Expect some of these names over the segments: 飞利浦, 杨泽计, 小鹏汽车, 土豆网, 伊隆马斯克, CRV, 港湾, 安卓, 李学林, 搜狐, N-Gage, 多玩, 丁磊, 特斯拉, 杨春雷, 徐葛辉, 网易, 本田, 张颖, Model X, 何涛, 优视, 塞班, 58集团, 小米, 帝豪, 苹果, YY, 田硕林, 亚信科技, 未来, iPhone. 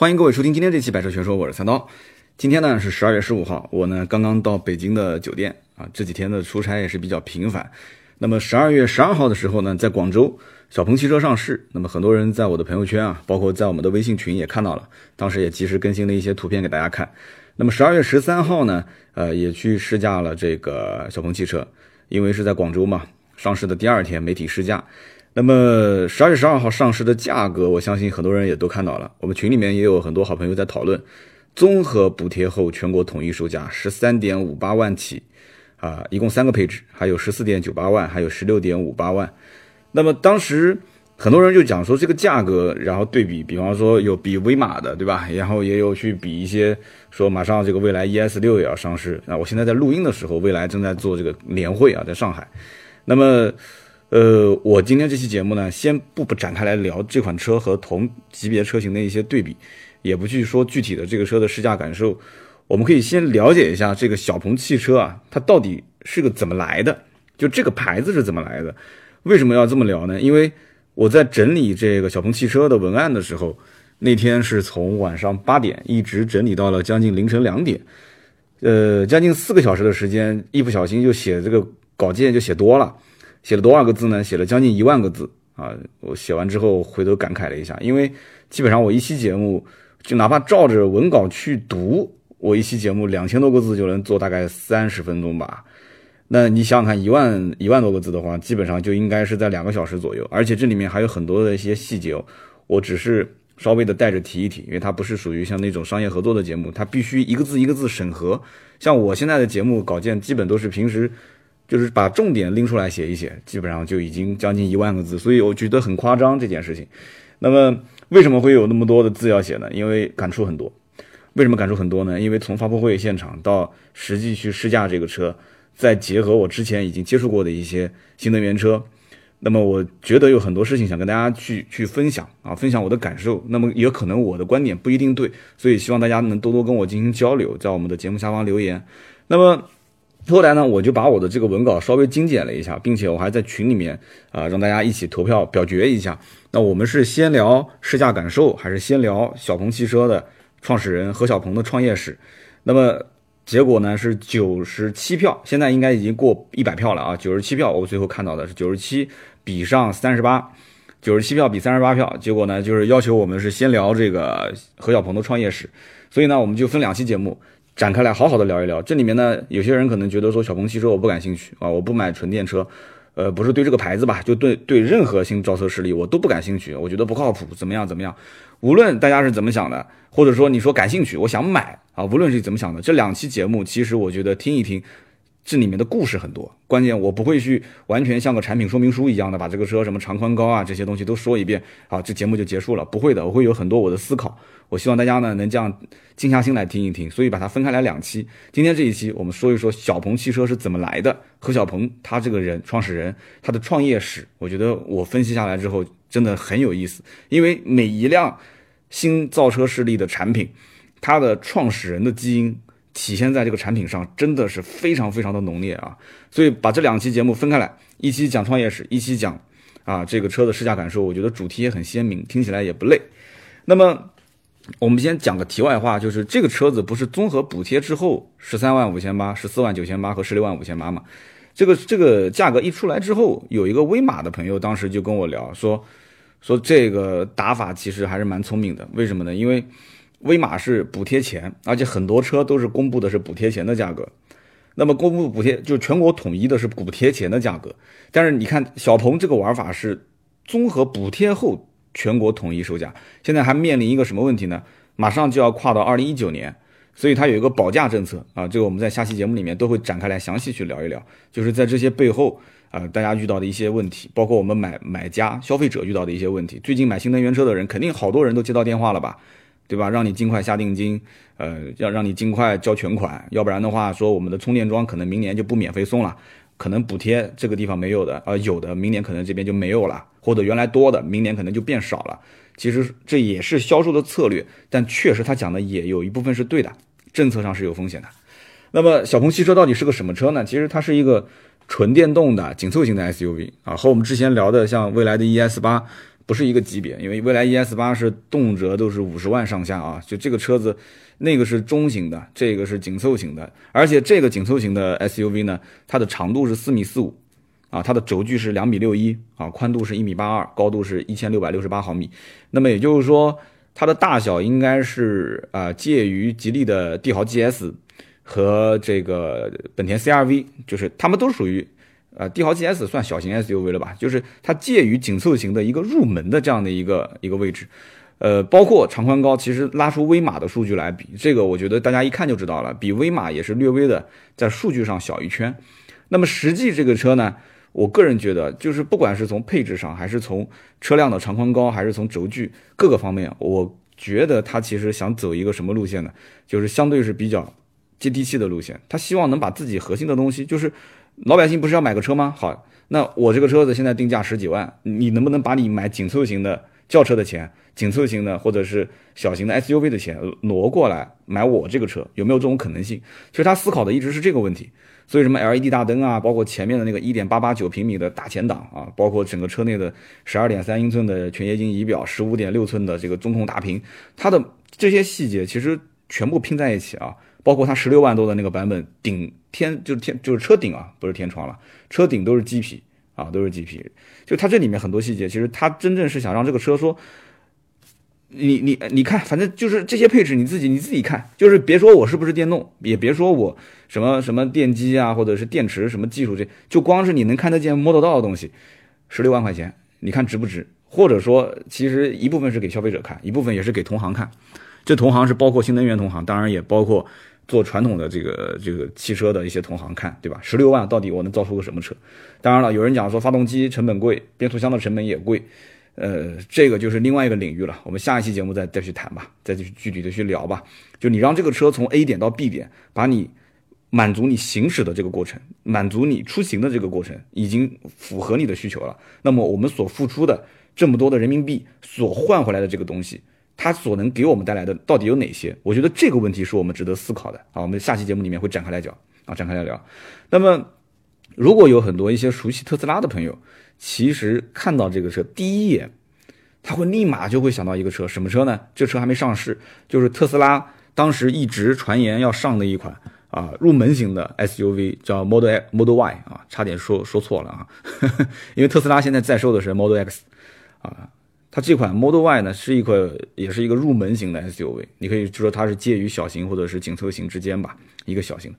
欢迎各位收听今天这期百车全说，我是三刀。今天呢是12月15号，我呢刚刚到北京的酒店啊，这几天的出差也是比较频繁。那么12月12号的时候呢，在广州小鹏汽车上市，那么很多人在我的朋友圈啊，包括在我们的微信群也看到了，当时也及时更新了一些图片给大家看。那么12月13号呢，也去试驾了这个小鹏汽车，因为是在广州嘛，上市的第二天媒体试驾。那么12月12号上市的价格，我相信很多人也都看到了，我们群里面也有很多好朋友在讨论，综合补贴后全国统一售价 13.58 万起啊，一共三个配置，还有 14.98 万，还有 16.58 万。那么当时很多人就讲说这个价格，然后对比，比方说有比威马的，对吧？然后也有去比一些说马上这个未来 ES6 也要上市。那我现在在录音的时候，未来正在做这个年会啊，在上海。那么我今天这期节目呢，先不展开来聊这款车和同级别车型的一些对比，也不去说具体的这个车的试驾感受，我们可以先了解一下这个小鹏汽车啊，它到底是个怎么来的，就这个牌子是怎么来的。为什么要这么聊呢？因为我在整理这个小鹏汽车的文案的时候，那天是从晚上8点一直整理到了将近凌晨2点，将近4个小时的时间，一不小心就写这个稿件就写多了。写了多少个字呢？写了将近10000个字啊！我写完之后回头感慨了一下，因为基本上我一期节目就哪怕照着文稿去读，我一期节目2000多个字就能做大概30分钟吧。那你想想看，一万多个字的话，基本上就应该是在2个小时左右。而且这里面还有很多的一些细节，我只是稍微的带着提一提，因为它不是属于像那种商业合作的节目，它必须一个字一个字审核。像我现在的节目稿件，基本都是平时。就是把重点拎出来写一写，基本上就已经将近10000个字，所以我觉得很夸张这件事情。那么为什么会有那么多的字要写呢？因为感触很多。为什么感触很多呢？因为从发布会现场到实际去试驾这个车，再结合我之前已经接触过的一些新能源车，那么我觉得有很多事情想跟大家去分享啊，分享我的感受。那么也可能我的观点不一定对，所以希望大家能多多跟我进行交流，在我们的节目下方留言。那么后来呢，我就把我的这个文稿稍微精简了一下，并且我还在群里面让大家一起投票表决一下。那我们是先聊试驾感受，还是先聊小鹏汽车的创始人何小鹏的创业史？那么结果呢是97票，现在应该已经过100票了啊，97票，我最后看到的是97比上38，97票比38票。结果呢就是要求我们是先聊这个何小鹏的创业史，所以呢我们就分2期节目。展开来好好的聊一聊。这里面呢，有些人可能觉得说小鹏汽车我不感兴趣啊，我不买纯电车，不是对这个牌子吧，就对任何新造车势力我都不感兴趣，我觉得不靠谱，怎么样。无论大家是怎么想的，或者说你说感兴趣，我想买啊，无论是怎么想的，这2期节目其实我觉得听一听，这里面的故事很多。关键我不会去完全像个产品说明书一样的把这个车什么长宽高啊这些东西都说一遍，好，这节目就结束了，不会的，我会有很多我的思考。我希望大家呢能这样静下心来听一听，所以把它分开来2期。今天这一期我们说一说小鹏汽车是怎么来的，何小鹏他这个人，创始人，他的创业史，我觉得我分析下来之后真的很有意思，因为每一辆新造车势力的产品，他的创始人的基因体现在这个产品上，真的是非常非常的浓烈啊！所以把这2期节目分开来，一期讲创业史，一期讲这个车的试驾感受，我觉得主题也很鲜明，听起来也不累。那么我们先讲个题外话，就是这个车子不是综合补贴之后 135,800、149,800 和 165,800 嘛？这个价格一出来之后，有一个威马的朋友当时就跟我聊说这个打法其实还是蛮聪明的，为什么呢？因为威马是补贴前，而且很多车都是公布的是补贴前的价格。那么公布补贴就全国统一的是补贴前的价格，但是你看小鹏这个玩法是综合补贴后全国统一售价。现在还面临一个什么问题呢？马上就要跨到2019年，所以它有一个保价政策啊，这个我们在下期节目里面都会展开来详细去聊一聊，就是在这些背后大家遇到的一些问题，包括我们买家消费者遇到的一些问题。最近买新能源车的人肯定好多人都接到电话了吧，对吧？让你尽快下定金，要让你尽快交全款，要不然的话说我们的充电桩可能明年就不免费送了，可能补贴这个地方没有的，有的明年可能这边就没有了，或者原来多的明年可能就变少了。其实这也是销售的策略，但确实他讲的也有一部分是对的，政策上是有风险的。那么小鹏汽车到底是个什么车呢？其实它是一个纯电动的紧凑型的 SUV 啊，和我们之前聊的像未来的 ES8 不是一个级别，因为未来 ES8 是动辄都是50万上下啊，就这个车子那个是中型的，这个是紧凑型的，而且这个紧凑型的 SUV 呢，它的长度是4.45米啊，它的轴距是2.61米啊，宽度是1.82米，高度是1668毫米。那么也就是说，它的大小应该是介于吉利的帝豪 GS 和这个本田 CRV， 就是它们都属于帝豪 GS 算小型 SUV 了吧？就是它介于紧凑型的一个入门的这样的一个位置。包括长宽高，其实拉出威马的数据来比，这个我觉得大家一看就知道了，比威马也是略微的在数据上小一圈。那么实际这个车呢，我个人觉得就是不管是从配置上，还是从车辆的长宽高，还是从轴距各个方面，我觉得它其实想走一个什么路线呢？就是相对是比较接地气的路线，它希望能把自己核心的东西，就是老百姓不是要买个车吗？好，那我这个车子现在定价10几万，你能不能把你买紧凑型的轿车的钱，紧凑型的或者是小型的 SUV 的钱挪过来买我这个车，有没有这种可能性？其实他思考的一直是这个问题，所以什么 LED 大灯啊，包括前面的那个 1.889 平米的大前挡啊，包括整个车内的 12.3 英寸的全液晶仪表， 15.6 寸的这个中控大屏，它的这些细节其实全部拼在一起啊，包括它16万多的那个版本，顶天就是天就是车顶啊，不是天窗了，车顶都是麂皮。啊，都是GP， 就它这里面很多细节，其实它真正是想让这个车说，你看，反正就是这些配置你自己看，就是别说我是不是电动，也别说我什么什么电机啊，或者是电池什么技术这，就光是你能看得见摸得到的东西，16万块钱，你看值不值？或者说，其实一部分是给消费者看，一部分也是给同行看，这同行是包括新能源同行，当然也包括做传统的这个汽车的一些同行看，对吧？16万到底我能造出个什么车？当然了，有人讲说发动机成本贵，变速箱的成本也贵，这个就是另外一个领域了，我们下一期节目再去谈吧，再去具体的去聊吧。就你让这个车从 A 点到 B 点，把你满足你行驶的这个过程，满足你出行的这个过程，已经符合你的需求了。那么我们所付出的这么多的人民币所换回来的这个东西，它所能给我们带来的到底有哪些？我觉得这个问题是我们值得思考的啊。我们下期节目里面会展开来讲啊，展开来聊。那么，如果有很多一些熟悉特斯拉的朋友，其实看到这个车第一眼，他会立马就会想到一个车，什么车呢？这车还没上市，就是特斯拉当时一直传言要上的一款啊入门型的 SUV， 叫 Model Y 啊，差点说错了啊，因为特斯拉现在在售的是 Model X 啊。它这款 Model Y 呢，是一款也是一个入门型的 SUV， 你可以说它是介于小型或者是紧凑型之间吧，一个小型。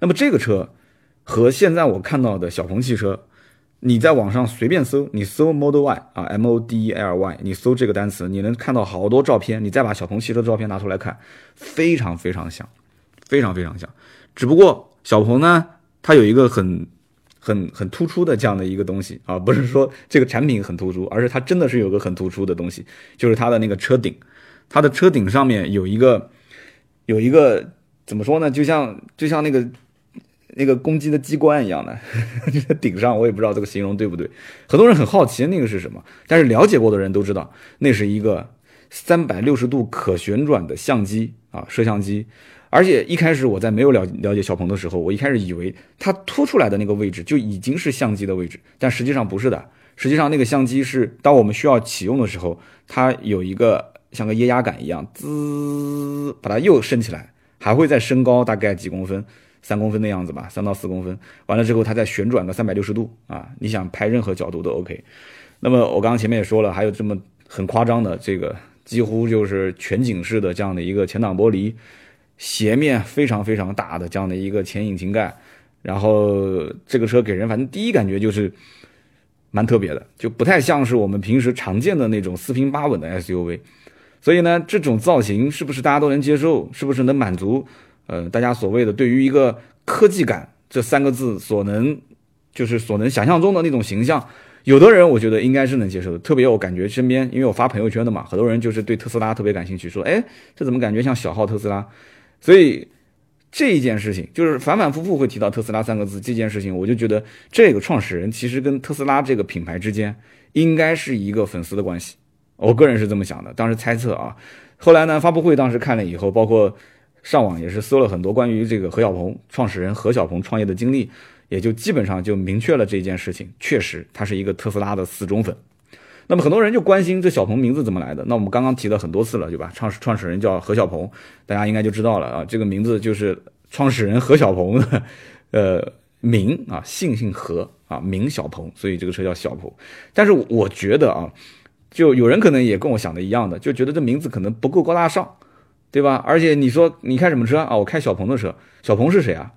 那么这个车和现在我看到的小鹏汽车，你在网上随便搜，你搜 Model Y 啊 ，MODELY， 你搜这个单词，你能看到好多照片。你再把小鹏汽车的照片拿出来看，非常非常像，非常非常像。只不过小鹏呢，它有一个很突出的这样的一个东西啊，不是说这个产品很突出，而是它真的是有个很突出的东西，就是它的那个车顶，它的车顶上面有一个怎么说呢，就像那个公鸡的鸡冠一样的，就在顶上，我也不知道这个形容对不对，很多人很好奇那个是什么，但是了解过的人都知道，那是一个360度可旋转的相机啊，摄像机。而且一开始我在没有了解小鹏的时候，我一开始以为它凸出来的那个位置就已经是相机的位置，但实际上不是的。实际上那个相机是当我们需要启用的时候，它有一个像个液压杆一样，滋，把它又升起来，还会再升高大概几公分，3公分的样子吧，3到4公分。完了之后它再旋转个360度啊，你想拍任何角度都 OK。那么我刚刚前面也说了，还有这么很夸张的这个几乎就是全景式的这样的一个前挡玻璃。斜面非常非常大的这样的一个前引擎盖，然后这个车给人反正第一感觉就是蛮特别的，就不太像是我们平时常见的那种4平8稳的 SUV。 所以呢，这种造型是不是大家都能接受，是不是能满足大家所谓的对于一个科技感这3个字所能想象中的那种形象，有的人我觉得应该是能接受的。特别我感觉身边，因为我发朋友圈的嘛，很多人就是对特斯拉特别感兴趣，说诶，这怎么感觉像小号特斯拉。所以这一件事情，就是反反复复会提到特斯拉3个字这件事情，我就觉得这个创始人其实跟特斯拉这个品牌之间应该是一个粉丝的关系，我个人是这么想的，当时猜测啊。后来呢，发布会当时看了以后，包括上网也是搜了很多关于这个何小鹏创始人何小鹏创业的经历，也就基本上就明确了这件事情，确实他是一个特斯拉的死忠粉。那么很多人就关心这小鹏名字怎么来的，那我们刚刚提了很多次了，对吧？创始人叫何小鹏，大家应该就知道了啊，这个名字就是创始人何小鹏的名啊，姓何啊，名小鹏，所以这个车叫小鹏。但是我觉得啊，就有人可能也跟我想的一样的，就觉得这名字可能不够高大上，对吧？而且你说你开什么车啊？我开小鹏的车，小鹏是谁啊？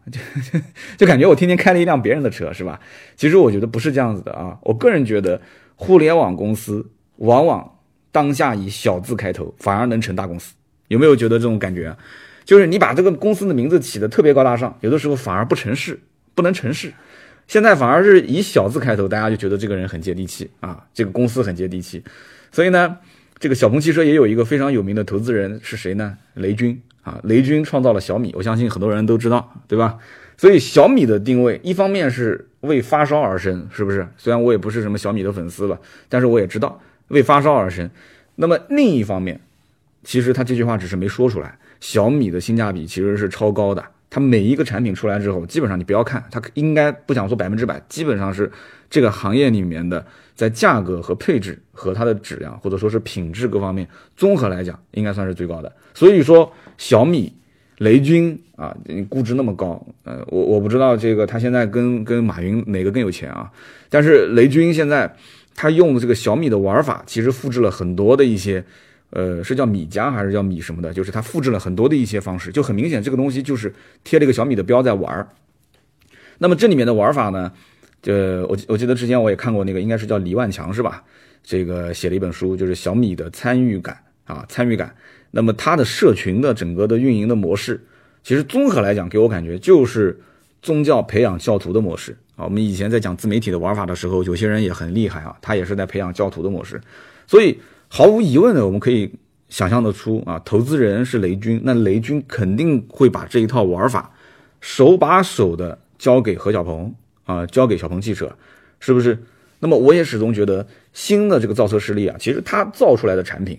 就感觉我天天开了一辆别人的车，是吧？其实我觉得不是这样子的啊。我个人觉得，互联网公司往往当下以小字开头，反而能成大公司。有没有觉得这种感觉啊？就是你把这个公司的名字起得特别高大上，有的时候反而不成事，不能成事。现在反而是以小字开头，大家就觉得这个人很接地气啊，这个公司很接地气。所以呢，这个小鹏汽车也有一个非常有名的投资人是谁呢？雷军啊，雷军创造了小米，我相信很多人都知道，对吧？所以小米的定位，一方面是为发烧而生，是不是？虽然我也不是什么小米的粉丝了，但是我也知道为发烧而生。那么另一方面，其实他这句话只是没说出来，小米的性价比其实是超高的。它每一个产品出来之后，基本上你不要看，它应该不想说100%，基本上是这个行业里面的在价格和配置和它的质量或者说是品质各方面综合来讲，应该算是最高的。所以说小米、雷军啊，估值那么高，我不知道这个他现在跟马云哪个更有钱啊？但是雷军现在他用的这个小米的玩法，其实复制了很多的一些。是叫米家还是叫米什么的，就是它复制了很多的一些方式，就很明显这个东西就是贴了一个小米的标在玩。那么这里面的玩法呢，我记得之前我也看过那个应该是叫黎万强是吧，这个写了一本书，就是小米的参与感。那么它的社群的整个的运营的模式，其实综合来讲给我感觉就是宗教培养教徒的模式啊。我们以前在讲自媒体的玩法的时候，有些人也很厉害啊，他也是在培养教徒的模式。所以毫无疑问的，我们可以想象得出啊，投资人是雷军，那雷军肯定会把这一套玩法手把手的交给何小鹏啊，交给小鹏汽车，是不是？那么我也始终觉得新的这个造车势力啊，其实他造出来的产品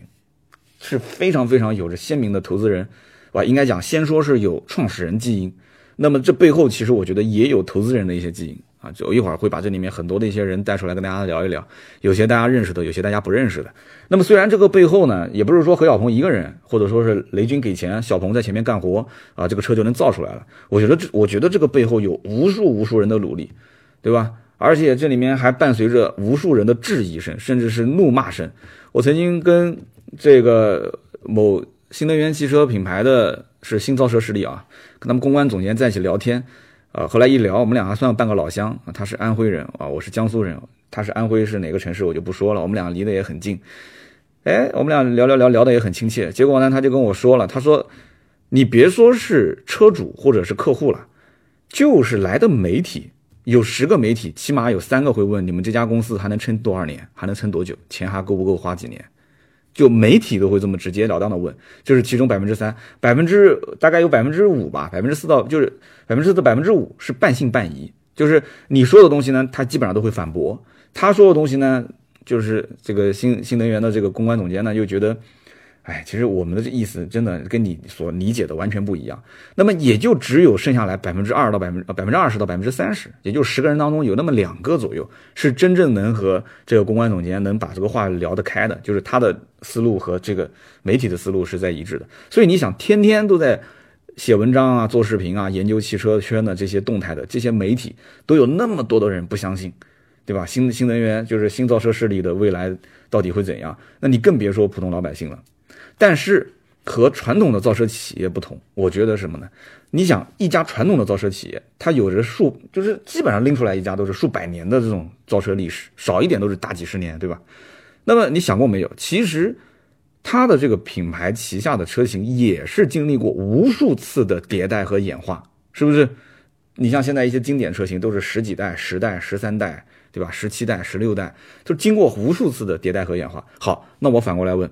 是非常非常有着鲜明的投资人，应该讲先说是有创始人基因，那么这背后其实我觉得也有投资人的一些基因。啊，就一会儿会把这里面很多的一些人带出来跟大家聊一聊，有些大家认识的，有些大家不认识的。那么虽然这个背后呢，也不是说何小鹏一个人，或者说是雷军给钱，小鹏在前面干活啊，这个车就能造出来了。我觉得这个背后有无数人的努力，对吧？而且这里面还伴随着无数人的质疑声，甚至是怒骂声。我曾经跟这个某新能源汽车品牌的是新造车势力啊，跟他们公关总监在一起聊天。后来一聊，我们俩还算半个老乡啊，他是安徽人啊，我是江苏人，他是安徽是哪个城市我就不说了，我们俩离得也很近。我们俩聊得也很亲切，结果呢他就跟我说了，他说你别说是车主或者是客户了，就是来的媒体，有10个媒体起码有3个会问你们这家公司还能撑多少年，还能撑多久，钱还够不够花几年。就媒体都会这么直截了当的问，就是其中 3%， 大概有 5% 吧， 4% 到就是 4% 到 5% 是半信半疑，就是你说的东西呢他基本上都会反驳，他说的东西呢就是这个新能源的这个公关总监呢又觉得其实我们的这意思真的跟你所理解的完全不一样。那么也就只有剩下来 20% 到 30%， 也就10个人当中有那么2个左右是真正能和这个公关总监能把这个话聊得开的，就是他的思路和这个媒体的思路是在一致的。所以你想天天都在写文章啊，做视频啊，研究汽车圈的这些动态的这些媒体，都有那么多的人不相信，对吧？新能源就是新造车势力的未来到底会怎样，那你更别说普通老百姓了。但是和传统的造车企业不同，我觉得什么呢？你想一家传统的造车企业，它有着就是基本上拎出来一家都是数百年的这种造车历史，少一点都是大几十年，对吧？那么你想过没有？其实它的这个品牌旗下的车型也是经历过无数次的迭代和演化，是不是？你像现在一些经典车型都是十几代、10代、13代，对吧？17代、16代，就经过无数次的迭代和演化。好，那我反过来问。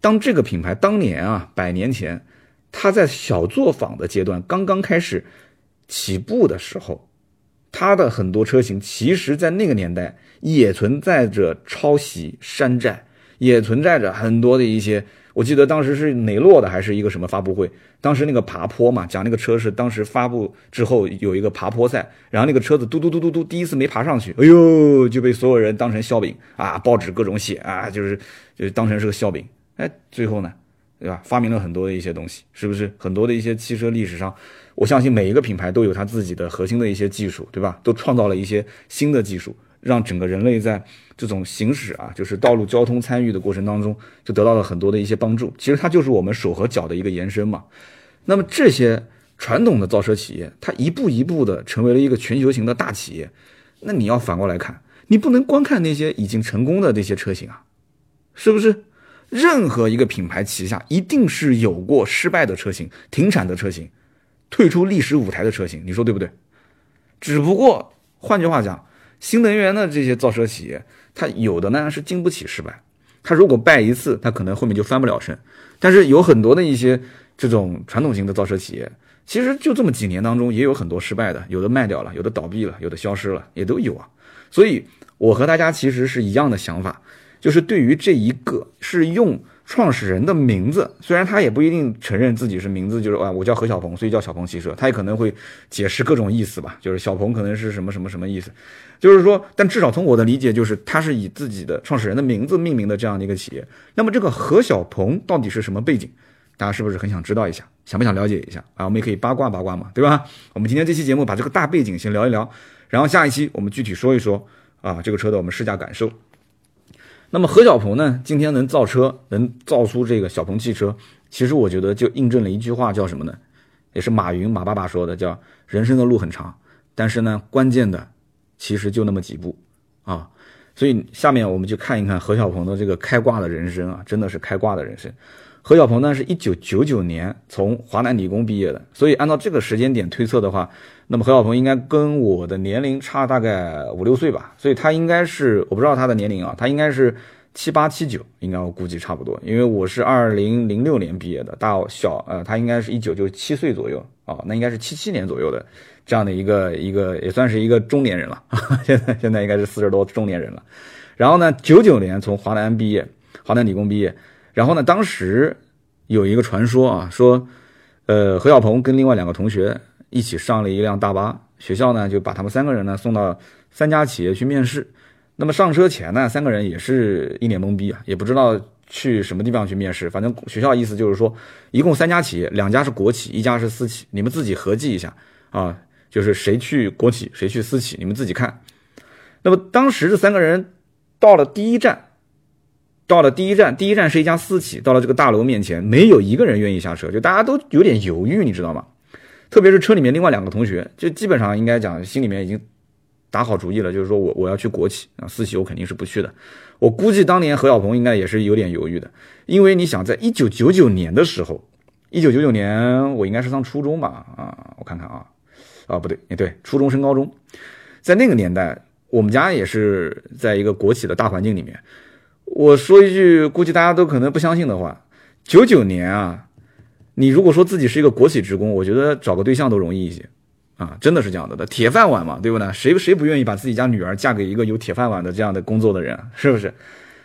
当这个品牌当年啊，100年前，它在小作坊的阶段刚刚开始起步的时候，它的很多车型其实在那个年代也存在着抄袭、山寨，也存在着很多的一些我记得当时是哪落的还是一个什么发布会，当时那个爬坡嘛，讲那个车是当时发布之后有一个爬坡赛，然后那个车子嘟嘟嘟嘟嘟第一次没爬上去，哎呦就被所有人当成笑柄啊，报纸各种写啊，就是当成是个笑柄。哎，最后呢，对吧？发明了很多的一些东西，是不是？很多的一些汽车历史上，我相信每一个品牌都有它自己的核心的一些技术，对吧？都创造了一些新的技术，让整个人类在这种行驶啊，就是道路交通参与的过程当中，就得到了很多的一些帮助。其实它就是我们手和脚的一个延伸嘛。那么这些传统的造车企业，它一步一步的成为了一个全球型的大企业。那你要反过来看，你不能光看那些已经成功的这些车型啊，是不是？任何一个品牌旗下一定是有过失败的车型、停产的车型、退出历史舞台的车型，你说对不对？只不过换句话讲，新能源的这些造车企业，它有的呢是经不起失败，它如果败一次，它可能后面就翻不了身。但是有很多的一些这种传统型的造车企业，其实就这么几年当中也有很多失败的，有的卖掉了，有的倒闭了，有的消失了，也都有啊。所以我和大家其实是一样的想法，就是对于这一个是用创始人的名字，虽然他也不一定承认自己是名字，就是啊，我叫何小鹏，所以叫小鹏汽车，他也可能会解释各种意思吧，就是小鹏可能是什么什么什么意思，就是说，但至少从我的理解就是，他是以自己的创始人的名字命名的这样的一个企业。那么这个何小鹏到底是什么背景？大家是不是很想知道一下？想不想了解一下啊？我们也可以八卦八卦嘛，对吧？我们今天这期节目把这个大背景先聊一聊，然后下一期我们具体说一说啊，这个车的我们试驾感受。那么何小鹏呢，今天能造车，能造出这个小鹏汽车，其实我觉得就印证了一句话，叫什么呢？也是马云马爸爸说的，叫人生的路很长，但是呢关键的其实就那么几步啊。所以下面我们就看一看何小鹏的这个开挂的人生啊，真的是开挂的人生。何小鹏呢是1999年从华南理工毕业的，所以按照这个时间点推测的话，那么何小鹏应该跟我的年龄差大概5-6岁吧，所以他应该是，我不知道他的年龄啊，他应该是78、79，应该我估计差不多，因为我是2006年毕业的，大小他应该是19就7岁左右啊，那应该是77年左右的这样的一个也算是一个中年人了，现在应该是40多中年人了。然后呢99年从华南理工毕业，然后呢当时有一个传说啊，说何小鹏跟另外2个同学一起上了一辆大巴，学校呢就把他们3个人呢送到3家企业去面试。那么上车前呢，3个人也是一脸懵逼啊，也不知道去什么地方去面试，反正学校意思就是说，一共3家企业，2家是国企，1家是私企，你们自己合计一下啊，就是谁去国企谁去私企，你们自己看。那么当时这3个人到了第一站，第一站是一家私企，到了这个大楼面前，没有一个人愿意下车，就大家都有点犹豫，你知道吗？特别是车里面另外2个同学，就基本上应该讲心里面已经打好主意了，就是说我要去国企啊，私企我肯定是不去的。我估计当年何小鹏应该也是有点犹豫的，因为你想，在1999年的时候，1999年我应该是上初中吧，啊，我看看啊，啊不对，对，初中升高中，在那个年代，我们家也是在一个国企的大环境里面。我说一句估计大家都可能不相信的话，99年啊，你如果说自己是一个国企职工，我觉得找个对象都容易一些啊，真的是这样的，铁饭碗嘛，对不对？谁不愿意把自己家女儿嫁给一个有铁饭碗的这样的工作的人，是不是？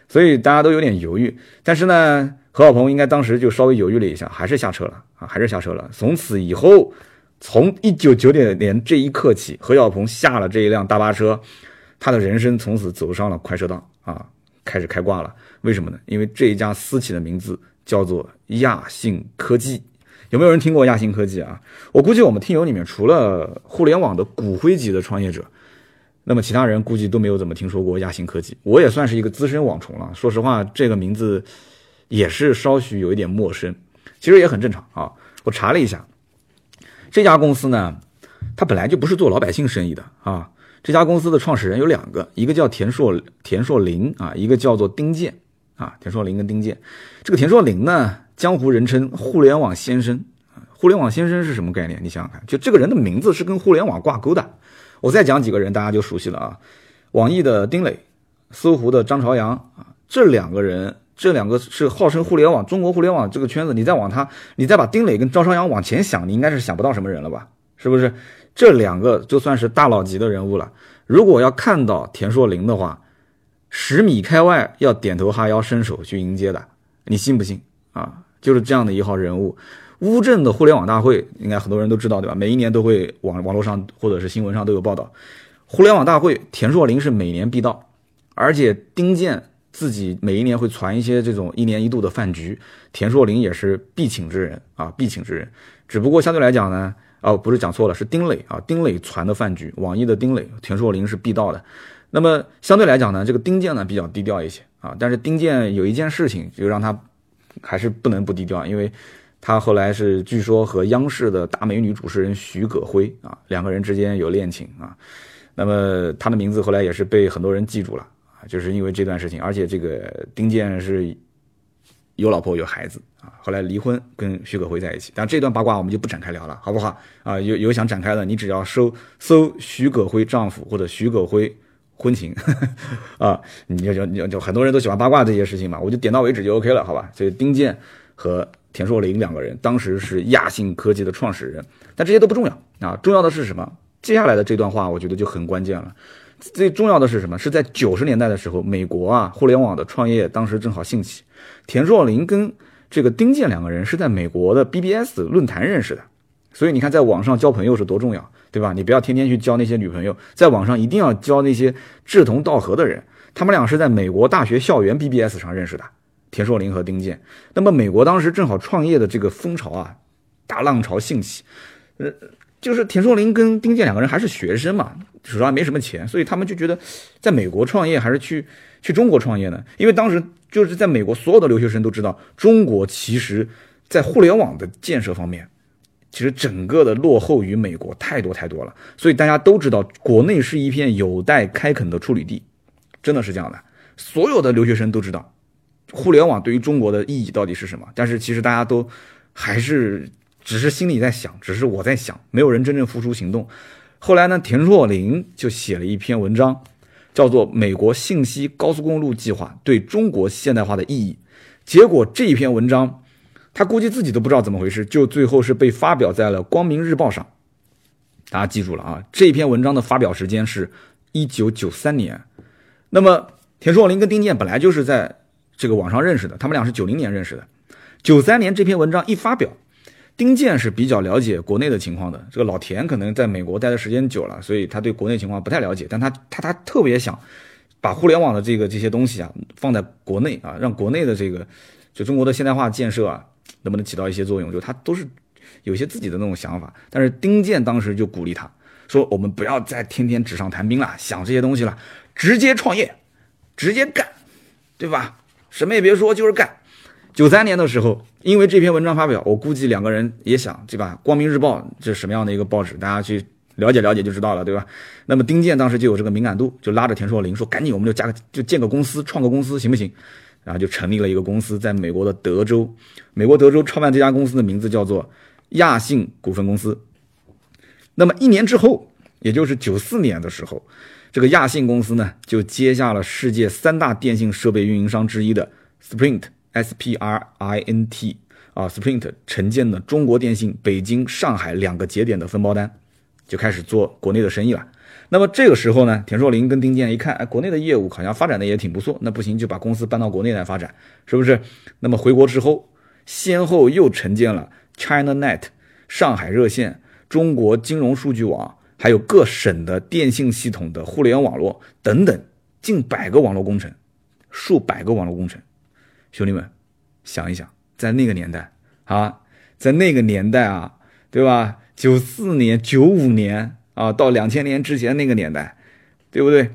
所以大家都有点犹豫，但是呢，何小鹏应该当时就稍微犹豫了一下，还是下车了啊，还是下车了。从此以后，从1999年这一刻起，何小鹏下了这一辆大巴车，他的人生从此走上了快车道啊。开始开挂了，为什么呢？因为这一家私企的名字叫做亚信科技。有没有人听过亚信科技啊？我估计我们听友里面除了互联网的骨灰级的创业者，那么其他人估计都没有怎么听说过亚信科技。我也算是一个资深网虫了，说实话，这个名字也是稍许有一点陌生，其实也很正常啊。我查了一下，这家公司呢，它本来就不是做老百姓生意的啊。这家公司的创始人有2个，一个叫田硕林啊，一个叫做丁健啊，田硕林跟丁健。这个田硕林呢，江湖人称互联网先生。互联网先生是什么概念？你想想看，就这个人的名字是跟互联网挂钩的。我再讲几个人，大家就熟悉了啊。网易的丁磊，搜狐的张朝阳啊，这两个是号称互联网中国互联网这个圈子，你再把丁磊跟张朝阳往前想，你应该是想不到什么人了吧？是不是？这2个就算是大佬级的人物了。如果要看到田硕林的话，10米开外要点头哈腰伸手去迎接的，你信不信啊，就是这样的一号人物。乌镇的互联网大会应该很多人都知道，对吧？每一年都会网络上或者是新闻上都有报道。互联网大会田硕林是每年必到，而且丁健自己每一年会传一些这种一年一度的饭局，田硕林也是必请之人啊，必请之人。只不过相对来讲呢，不是，讲错了，是丁磊啊，丁磊传的饭局，网易的丁磊，田硕林是必到的。那么相对来讲呢，这个丁健呢比较低调一些啊，但是丁健有一件事情就让他还是不能不低调，因为他后来是据说和央视的大美女主持人徐葛辉啊，两个人之间有恋情啊。那么他的名字后来也是被很多人记住了啊，就是因为这段事情。而且这个丁健是有老婆有孩子啊，后来离婚跟徐葛辉在一起。但这段八卦我们就不展开聊了，好不好啊？有想展开的，你只要搜徐葛辉丈夫或者徐葛辉婚情啊，你就很多人都喜欢八卦这些事情嘛，我就点到为止就 OK 了，好吧？所以丁健和田硕林两个人当时是亚信科技的创始人，但这些都不重要啊，重要的是什么？接下来的这段话我觉得就很关键了。最重要的是什么？是在90年代的时候，美国啊互联网的创业当时正好兴起，田硕林跟这个丁健两个人是在美国的 BBS 论坛认识的。所以你看，在网上交朋友是多重要，对吧？你不要天天去交那些女朋友，在网上一定要交那些志同道合的人。他们俩是在美国大学校园 BBS 上认识的，田硕林和丁健。那么美国当时正好创业的这个风潮啊，大浪潮兴起，就是田硕林跟丁健两个人还是学生嘛，手上没什么钱，所以他们就觉得在美国创业还是去中国创业呢？因为当时就是在美国所有的留学生都知道，中国其实在互联网的建设方面其实整个的落后于美国太多太多了，所以大家都知道国内是一片有待开垦的处女地，真的是这样的。所有的留学生都知道互联网对于中国的意义到底是什么，但是其实大家都还是只是心里在想，只是我在想，没有人真正付出行动。后来呢，田硕林就写了一篇文章，叫做《美国信息高速公路计划对中国现代化的意义》。结果这一篇文章他估计自己都不知道怎么回事，就最后是被发表在了《光明日报》上。大家记住了啊，这篇文章的发表时间是1993年。那么田硕林跟丁健本来就是在这个网上认识的，他们俩是90年认识的。93年这篇文章一发表，丁健是比较了解国内的情况的，这个老田可能在美国待的时间久了，所以他对国内情况不太了解，但他特别想把互联网的这些东西啊放在国内啊，让国内的就中国的现代化建设啊能不能起到一些作用，就他都是有些自己的那种想法。但是丁健当时就鼓励他说，我们不要再天天纸上谈兵了，想这些东西了，直接创业，直接干，对吧？什么也别说，就是干。93年的时候，因为这篇文章发表，我估计两个人也想，对吧？光明日报这什么样的一个报纸，大家去了解了解就知道了，对吧？那么丁健当时就有这个敏感度，就拉着田硕林说，赶紧我们就建个公司，创个公司行不行？然后就成立了一个公司，在美国的德州，美国德州创办这家公司的名字叫做亚信股份公司。那么一年之后，也就是94年的时候，这个亚信公司呢就接下了世界三大电信设备运营商之一的 Sprint SPRINT 啊 Sprint 承建的中国电信北京、上海两个节点的分包单，就开始做国内的生意了。那么这个时候呢，田硕林跟丁健一看，国内的业务好像发展的也挺不错，那不行就把公司搬到国内来发展，是不是？那么回国之后，先后又承建了 ChinaNet、 上海热线、中国金融数据网，还有各省的电信系统的互联网络等等，近百个网络工程，数百个网络工程。兄弟们想一想，在那个年代啊，对吧？94年95年啊，到2000年之前那个年代，对不对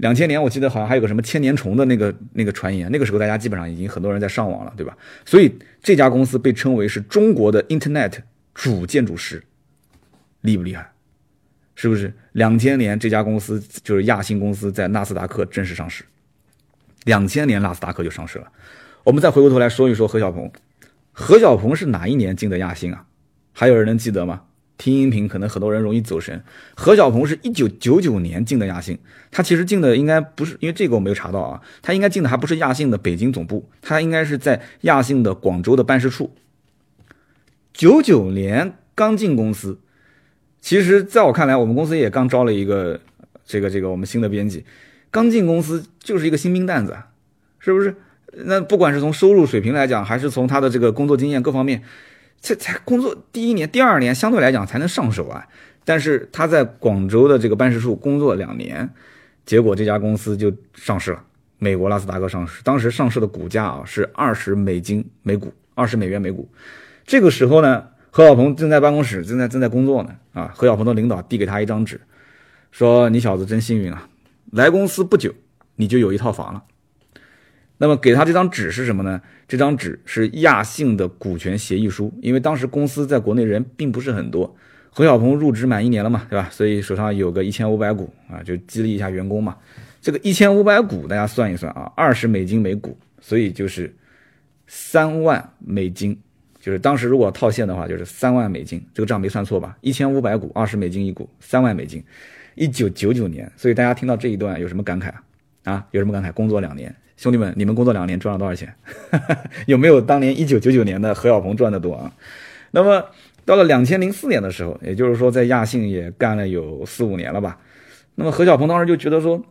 ？2000年我记得好像还有个什么千年虫的那个传言，那个时候大家基本上已经很多人在上网了，对吧？所以这家公司被称为是中国的 Internet 主建筑师，厉不厉害？是不是？2000年这家公司就是亚信公司在纳斯达克正式上市，2000年纳斯达克就上市了。我们再回过头来说一说何小鹏，何小鹏是哪一年进的亚信啊？还有人能记得吗？听音频可能很多人容易走神，何小鹏是1999年进的亚信，他其实进的应该不是，因为这个我没有查到啊，他应该进的还不是亚信的北京总部，他应该是在亚信的广州的办事处。99年刚进公司，其实在我看来，我们公司也刚招了一个我们新的编辑，刚进公司就是一个新兵蛋子，是不是？那不管是从收入水平来讲，还是从他的这个工作经验各方面，这才工作第一年、第二年相对来讲才能上手啊。但是他在广州的这个办事处工作2年，结果这家公司就上市了，美国拉斯达克上市。当时上市的股价啊是20美元每股。这个时候呢，何小鹏正在办公室正在工作呢啊。何小鹏的领导递给他一张纸，说你小子真幸运啊，来公司不久你就有一套房了。那么给他这张纸是什么呢？这张纸是亚信的股权协议书，因为当时公司在国内人并不是很多，何小鹏入职满1年了嘛，对吧？所以手上有个1500股啊，就激励一下员工嘛。这个1500股大家算一算啊，$20每股，所以就是$30,000，就是当时如果套现的话就是$30,000，这个账没算错吧？1500股$20一股，$30,000，1999年。所以大家听到这一段有什么感慨啊？有什么感慨？工作2年。兄弟们，你们工作2年赚了多少钱？有没有当年1999年的何小鹏赚得多啊？那么到了2004年的时候，也就是说在亚信也干了有4-5年了吧。那么何小鹏当时就觉得说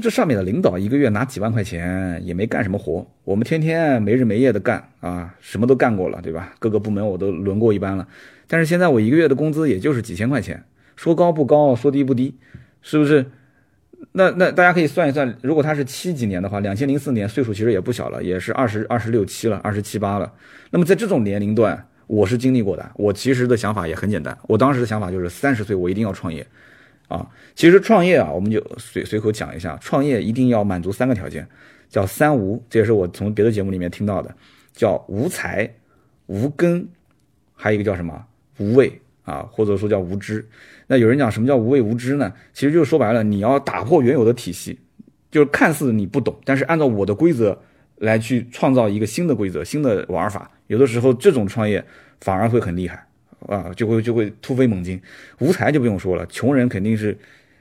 这上面的领导一个月拿几万块钱也没干什么活，我们天天没日没夜的干啊，什么都干过了，对吧？各个部门我都轮过一班了，但是现在我一个月的工资也就是几千块钱，说高不高，说低不低，是不是？那大家可以算一算，如果他是70几年的话，2004年岁数其实也不小了，也是26、27了，27、28了。那么在这种年龄段，我是经历过的。我其实的想法也很简单，我当时的想法就是30岁我一定要创业啊。其实创业啊，我们就随口讲一下，创业一定要满足3个条件，叫3无，这也是我从别的节目里面听到的，叫无才、无根，还有一个叫什么无畏啊，或者说叫无知。那有人讲什么叫无畏无知呢？其实就是说白了，你要打破原有的体系，就是看似你不懂，但是按照我的规则来去创造一个新的规则、新的玩法。有的时候这种创业反而会很厉害啊，就会突飞猛进。无才就不用说了，穷人肯定是，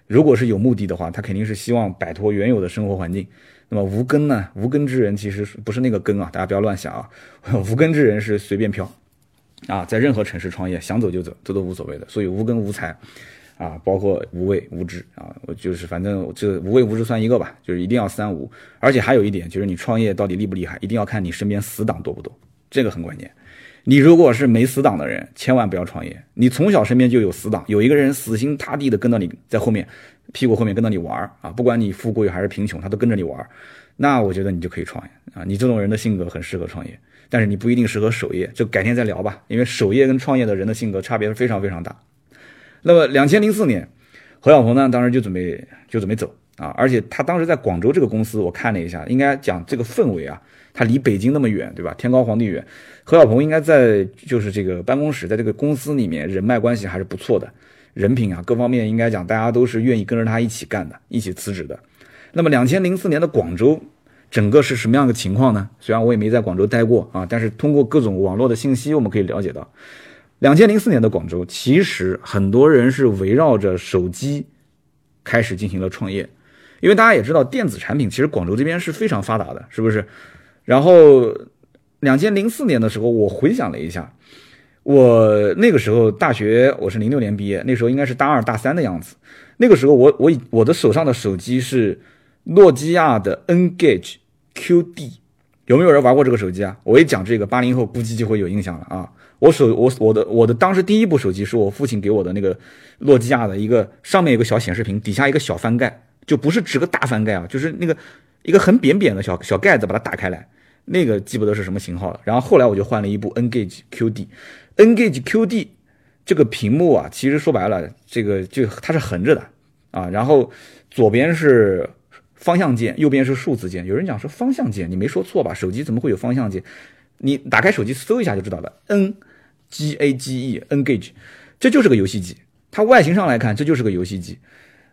如果是有目的的话，他肯定是希望摆脱原有的生活环境。那么无根呢？无根之人其实不是那个根啊，大家不要乱想啊，无根之人是随便飘。啊，在任何城市创业，想走就走，这都无所谓的。所以无根无才，啊，包括无畏无知啊，我就是反正这无畏无知算一个吧，就是一定要3无。而且还有一点，就是你创业到底厉不厉害，一定要看你身边死党多不多，这个很关键。你如果是没死党的人，千万不要创业。你从小身边就有死党，有一个人死心塌地的跟到你在后面，屁股后面跟到你玩啊，不管你富贵还是贫穷，他都跟着你玩，那我觉得你就可以创业啊。你这种人的性格很适合创业。但是你不一定适合守业，就改天再聊吧，因为守业跟创业的人的性格差别是非常非常大。那么2004年，何小鹏呢，当时就准备走啊，而且他当时在广州这个公司，我看了一下，应该讲这个氛围啊，他离北京那么远，对吧？天高皇帝远，何小鹏应该在就是这个办公室，在这个公司里面人脉关系还是不错的，人品啊各方面应该讲大家都是愿意跟着他一起干的，一起辞职的。那么2004年的广州整个是什么样的情况呢？虽然我也没在广州待过啊，但是通过各种网络的信息我们可以了解到，2004年的广州其实很多人是围绕着手机开始进行了创业，因为大家也知道电子产品其实广州这边是非常发达的，是不是？然后2004年的时候我回想了一下，我那个时候大学，我是06年毕业，那时候应该是大二大三的样子，那个时候我的手上的手机是诺基亚的 N-Gage QD， 有没有人玩过这个手机啊？我一讲这个80后估计就会有印象了啊。我的当时第一部手机是我父亲给我的那个诺基亚的一个，上面有个小显示屏，底下一个小翻盖，就不是指个大翻盖啊，就是那个一个很扁扁的小盖子把它打开来，那个记不得是什么型号了。然后后来我就换了一部 N-Gage QD。N-Gage QD 这个屏幕啊，其实说白了，这个就它是横着的啊，然后左边是方向键，右边是数字键。有人讲说方向键，你没说错吧？手机怎么会有方向键？你打开手机搜一下就知道了。N-Gage， 这就是个游戏机。它外形上来看，这就是个游戏机。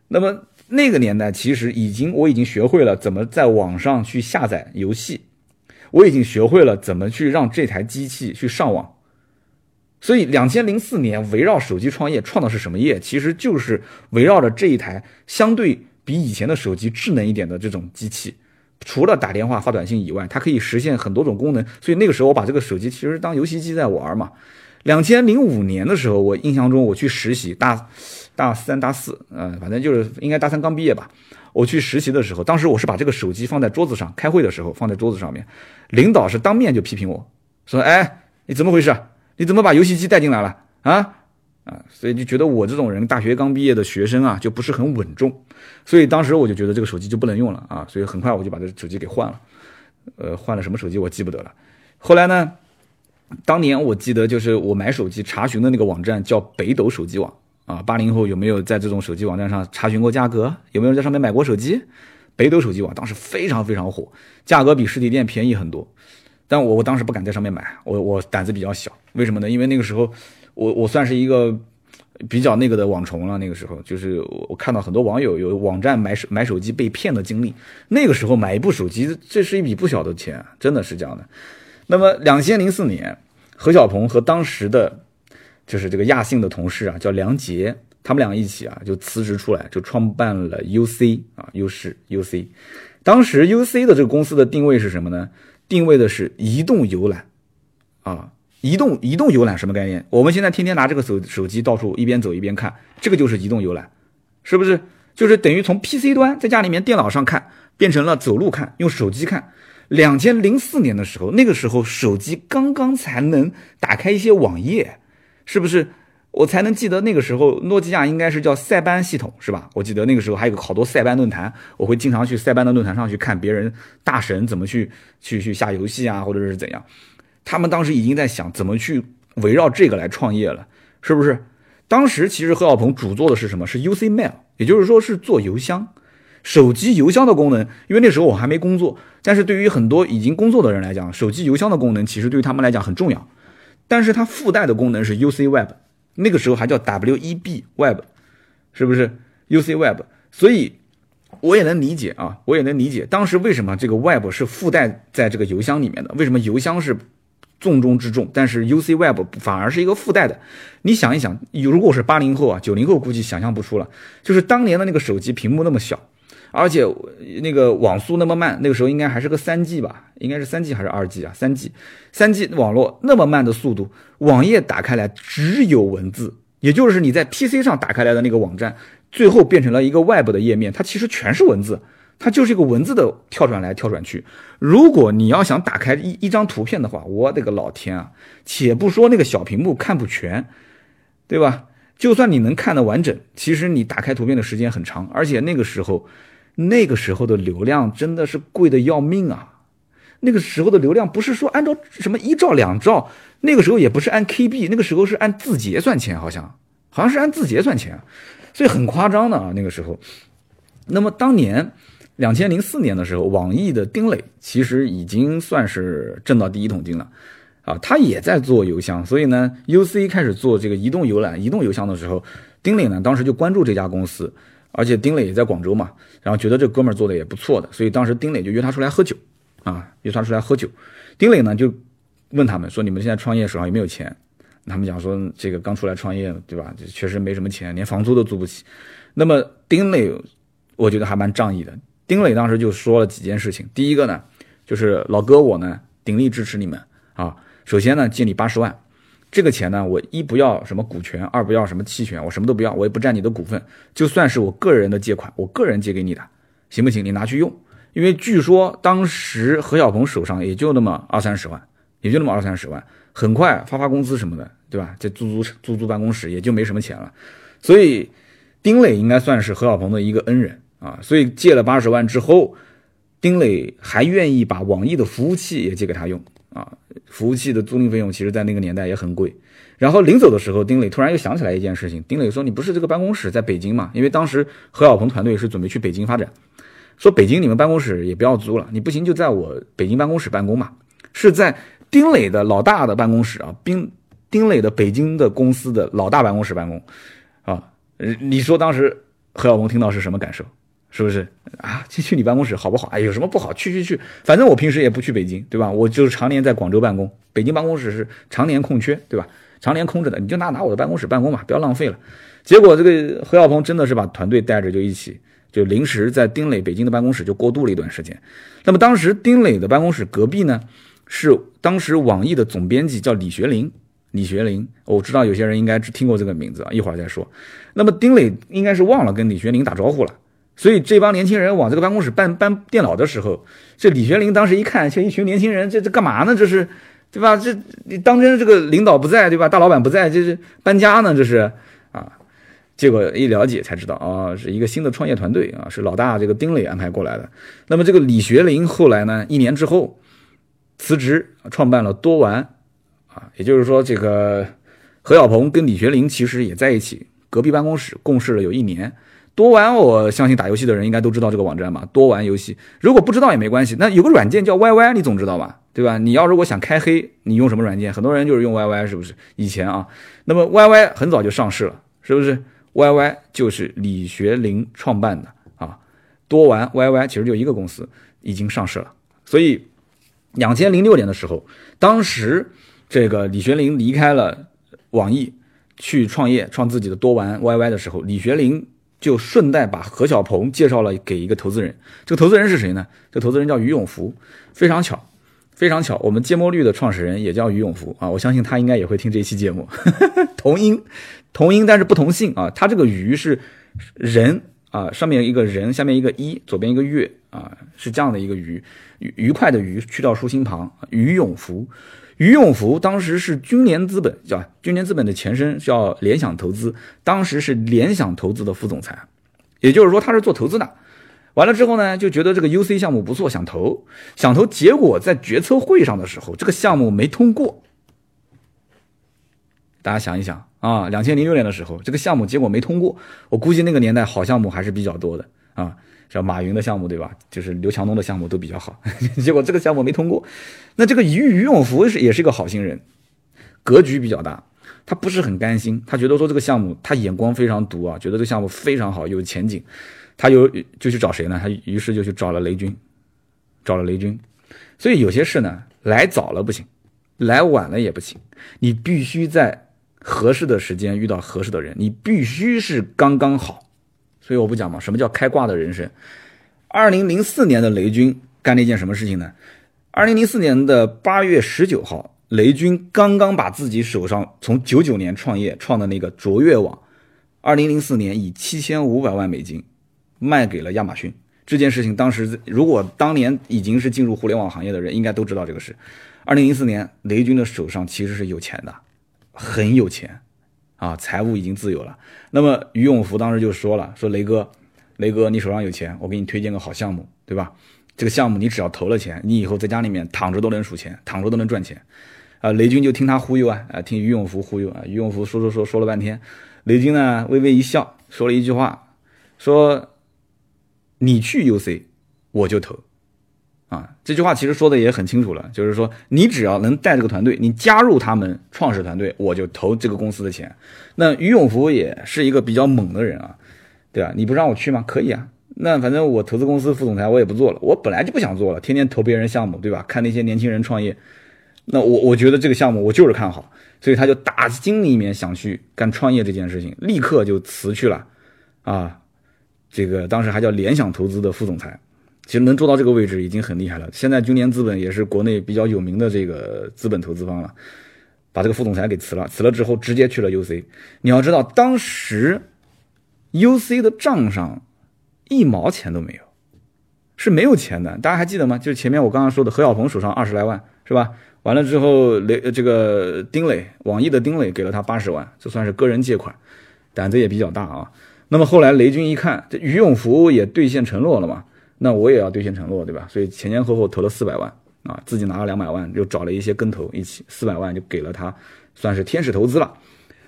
那么那个年代，其实我已经学会了怎么在网上去下载游戏，我已经学会了怎么去让这台机器去上网。所以2004年围绕手机创业创的是什么业？其实就是围绕着这一台相对比以前的手机智能一点的这种机器，除了打电话发短信以外，它可以实现很多种功能。所以那个时候我把这个手机其实当游戏机在玩嘛。2005年的时候，我印象中我去实习，大三大四，反正就是应该大三刚毕业吧。我去实习的时候，当时我是把这个手机放在桌子上，开会的时候放在桌子上面，领导是当面就批评我说，哎，你怎么回事？你怎么把游戏机带进来了啊？所以就觉得我这种人，大学刚毕业的学生啊，就不是很稳重，所以当时我就觉得这个手机就不能用了啊，所以很快我就把这手机给换了，换了什么手机我记不得了。后来呢，当年我记得就是我买手机查询的那个网站叫北斗手机网啊，80后有没有在这种手机网站上查询过价格？有没有在上面买过手机？北斗手机网当时非常非常火，价格比实体店便宜很多，但我当时不敢在上面买，我胆子比较小，为什么呢？因为那个时候我算是一个比较那个的网虫了，那个时候就是我看到很多网友有网站买手机被骗的经历，那个时候买一部手机这是一笔不小的钱，真的是这样的。那么2004年，何小鹏和当时的就是这个亚信的同事啊，叫梁杰，他们俩一起啊就辞职出来，就创办了 UC 啊，优视 UC。当时 UC 的这个公司的定位是什么呢？定位的是移动游览啊。移动游览什么概念？我们现在天天拿这个手机到处一边走一边看，这个就是移动游览，是不是？就是等于从 PC 端在家里面电脑上看，变成了走路看，用手机看。2004年的时候，那个时候手机刚刚才能打开一些网页，是不是？我才能记得那个时候诺基亚应该是叫塞班系统，是吧？我记得那个时候还有好多塞班论坛，我会经常去塞班的论坛上去看别人大神怎么去下游戏啊，或者是怎样。他们当时已经在想怎么去围绕这个来创业了，是不是？当时其实何小鹏主做的是什么？是 UC Mail， 也就是说是做邮箱，手机邮箱的功能。因为那时候我还没工作，但是对于很多已经工作的人来讲，手机邮箱的功能其实对于他们来讲很重要。但是它附带的功能是 UC Web， 那个时候还叫 WEB Web， 是不是 UC Web？ 所以我也能理解啊，我也能理解当时为什么这个 Web 是附带在这个邮箱里面的，为什么邮箱是重中之重，但是 UC Web 反而是一个附带的。你想一想，如果我是80后啊 ,90 后估计想象不出了，就是当年的那个手机屏幕那么小，而且那个网速那么慢，那个时候应该还是个 3G 吧，应该是 3G 还是 2G 啊 ,3G 网络那么慢的速度，网页打开来只有文字，也就是你在 PC 上打开来的那个网站最后变成了一个 Web 的页面，它其实全是文字。它就是一个文字的跳转来跳转去。如果你要想打开一张图片的话，我的个老天啊，且不说那个小屏幕看不全，对吧？就算你能看得完整，其实你打开图片的时间很长，而且那个时候的流量真的是贵的要命啊。那个时候的流量不是说按照什么1兆2兆，那个时候也不是按 KB， 那个时候是按字节算钱，好像是按字节算钱，所以很夸张的啊那个时候。那么当年2004年的时候，网易的丁磊其实已经算是挣到第一桶金了啊，他也在做邮箱，所以呢 UC 开始做这个移动游览、移动邮箱的时候，丁磊呢当时就关注这家公司，而且丁磊也在广州嘛，然后觉得这哥们儿做的也不错的，所以当时丁磊就约他出来喝酒啊，丁磊呢就问他们说，你们现在创业手上有没有钱？他们讲说这个刚出来创业，对吧，确实没什么钱，连房租都租不起。那么丁磊我觉得还蛮仗义的，丁磊当时就说了几件事情。第一个呢，就是老哥我呢鼎力支持你们啊。首先呢借你80万，这个钱呢我一不要什么股权，二不要什么期权，我什么都不要，我也不占你的股份，就算是我个人的借款，我个人借给你的，行不行？你拿去用。因为据说当时何小鹏手上也就那么20-30万，很快发工资什么的，对吧？这租办公室也就没什么钱了，所以丁磊应该算是何小鹏的一个恩人。啊，所以借了80万之后，丁磊还愿意把网易的服务器也借给他用啊。服务器的租赁费用其实在那个年代也很贵。然后临走的时候，丁磊突然又想起来一件事情，丁磊说：“你不是这个办公室在北京嘛？因为当时何小鹏团队是准备去北京发展，说北京你们办公室也不要租了，你不行就在我北京办公室办公嘛。”是在丁磊的老大的办公室啊，丁磊的北京的公司的老大办公室办公啊。你说当时何小鹏听到是什么感受？是不是啊？去你办公室好不好？哎，有什么不好？去，反正我平时也不去北京，对吧？我就是常年在广州办公，北京办公室是常年空缺，对吧？常年空着的，你就拿我的办公室办公嘛，不要浪费了。结果这个何小鹏真的是把团队带着就一起，就临时在丁磊北京的办公室就过渡了一段时间。那么当时丁磊的办公室隔壁呢，是当时网易的总编辑叫李学林。我知道有些人应该只听过这个名字啊，一会儿再说。那么丁磊应该是忘了跟李学林打招呼了。所以这帮年轻人往这个办公室搬电脑的时候，这李学林当时一看，这一群年轻人，这干嘛呢？这是，对吧？这当真这个领导不在，对吧？大老板不在，这是搬家呢，这是啊。结果一了解才知道啊，是一个新的创业团队啊，是老大这个丁磊安排过来的。那么这个李学林后来呢，1年之后辞职，创办了多玩啊，也就是说，这个何小鹏跟李学林其实也在一起，隔壁办公室共事了有1年。多玩我相信打游戏的人应该都知道这个网站吧，多玩游戏。如果不知道也没关系，那有个软件叫 YY， 你总知道吧，对吧？你要如果想开黑，你用什么软件？很多人就是用 YY， 是不是？以前啊，那么 YY 很早就上市了，是不是？ YY 就是李学林创办的啊。多玩 YY 其实就一个公司已经上市了。所以2006年的时候，当时这个李学林离开了网易去创业，创自己的多玩 YY 的时候，李学林就顺带把何小鹏介绍了给一个投资人。这个投资人是谁呢？这个投资人叫俞永福。非常巧，非常巧，我们芥末绿的创始人也叫俞永福啊，我相信他应该也会听这一期节目。同音但是不同姓啊，他这个俞是人啊，上面一个人，下面一个一，左边一个月啊，是这样的一个俞，愉快的俞去掉竖心旁，俞永福。俞永福当时是军联资本的前身，叫联想投资，当时是联想投资的副总裁，也就是说他是做投资的。完了之后呢，就觉得这个 UC 项目不错，想投，结果在决策会上的时候，这个项目没通过。大家想一想啊 ，2006 年的时候，这个项目结果没通过，我估计那个年代好项目还是比较多的啊。像马云的项目，对吧？就是刘强东的项目都比较好，结果这个项目没通过。那这个俞永福也是一个好心人，格局比较大，他不是很甘心，他觉得说这个项目他眼光非常毒啊，觉得这个项目非常好，有前景，他就去找谁呢？他于是就去找了雷军。所以有些事呢，来早了不行，来晚了也不行，你必须在合适的时间遇到合适的人，你必须是刚刚好。所以我不讲嘛，什么叫开挂的人生。2004年的雷军干了一件什么事情呢？2004年的8月19号，雷军刚刚把自己手上从99年创业创的那个卓越网，2004年以7500万美金卖给了亚马逊。这件事情当时，如果当年已经是进入互联网行业的人，应该都知道这个事。2004年，雷军的手上其实是有钱的，很有钱。啊，财务已经自由了。那么俞永福当时就说了，说雷哥你手上有钱，我给你推荐个好项目，对吧？这个项目你只要投了钱，你以后在家里面躺着都能数钱，躺着都能赚钱。雷军就听他忽悠啊，听俞永福忽悠啊，俞永福说了半天，雷军呢微微一笑，说了一句话，说你去 UC 我就投。啊，这句话其实说的也很清楚了，就是说你只要能带这个团队，你加入他们创始团队，我就投这个公司的钱。那俞永福也是一个比较猛的人啊，对吧？你不让我去吗？可以啊，那反正我投资公司副总裁我也不做了，我本来就不想做了，天天投别人项目，对吧？看那些年轻人创业，那我觉得这个项目我就是看好，所以他就打心里面想去干创业这件事情，立刻就辞去了啊，这个当时还叫联想投资的副总裁。其实能做到这个位置已经很厉害了，现在军联资本也是国内比较有名的这个资本投资方了，把这个副总裁给辞了之后直接去了 UC。 你要知道当时 UC 的账上1毛钱都没有，是没有钱的，大家还记得吗？就是前面我刚刚说的何小鹏手上20来万，是吧？完了之后这个丁磊，网易的丁磊给了他80万，这算是个人借款，胆子也比较大啊。那么后来雷军一看，这俞永福也兑现承诺了嘛，那我也要兑现承诺，对吧？所以前前后后投了400万啊，自己拿了200万，又找了一些跟投一起，400万就给了他，算是天使投资了。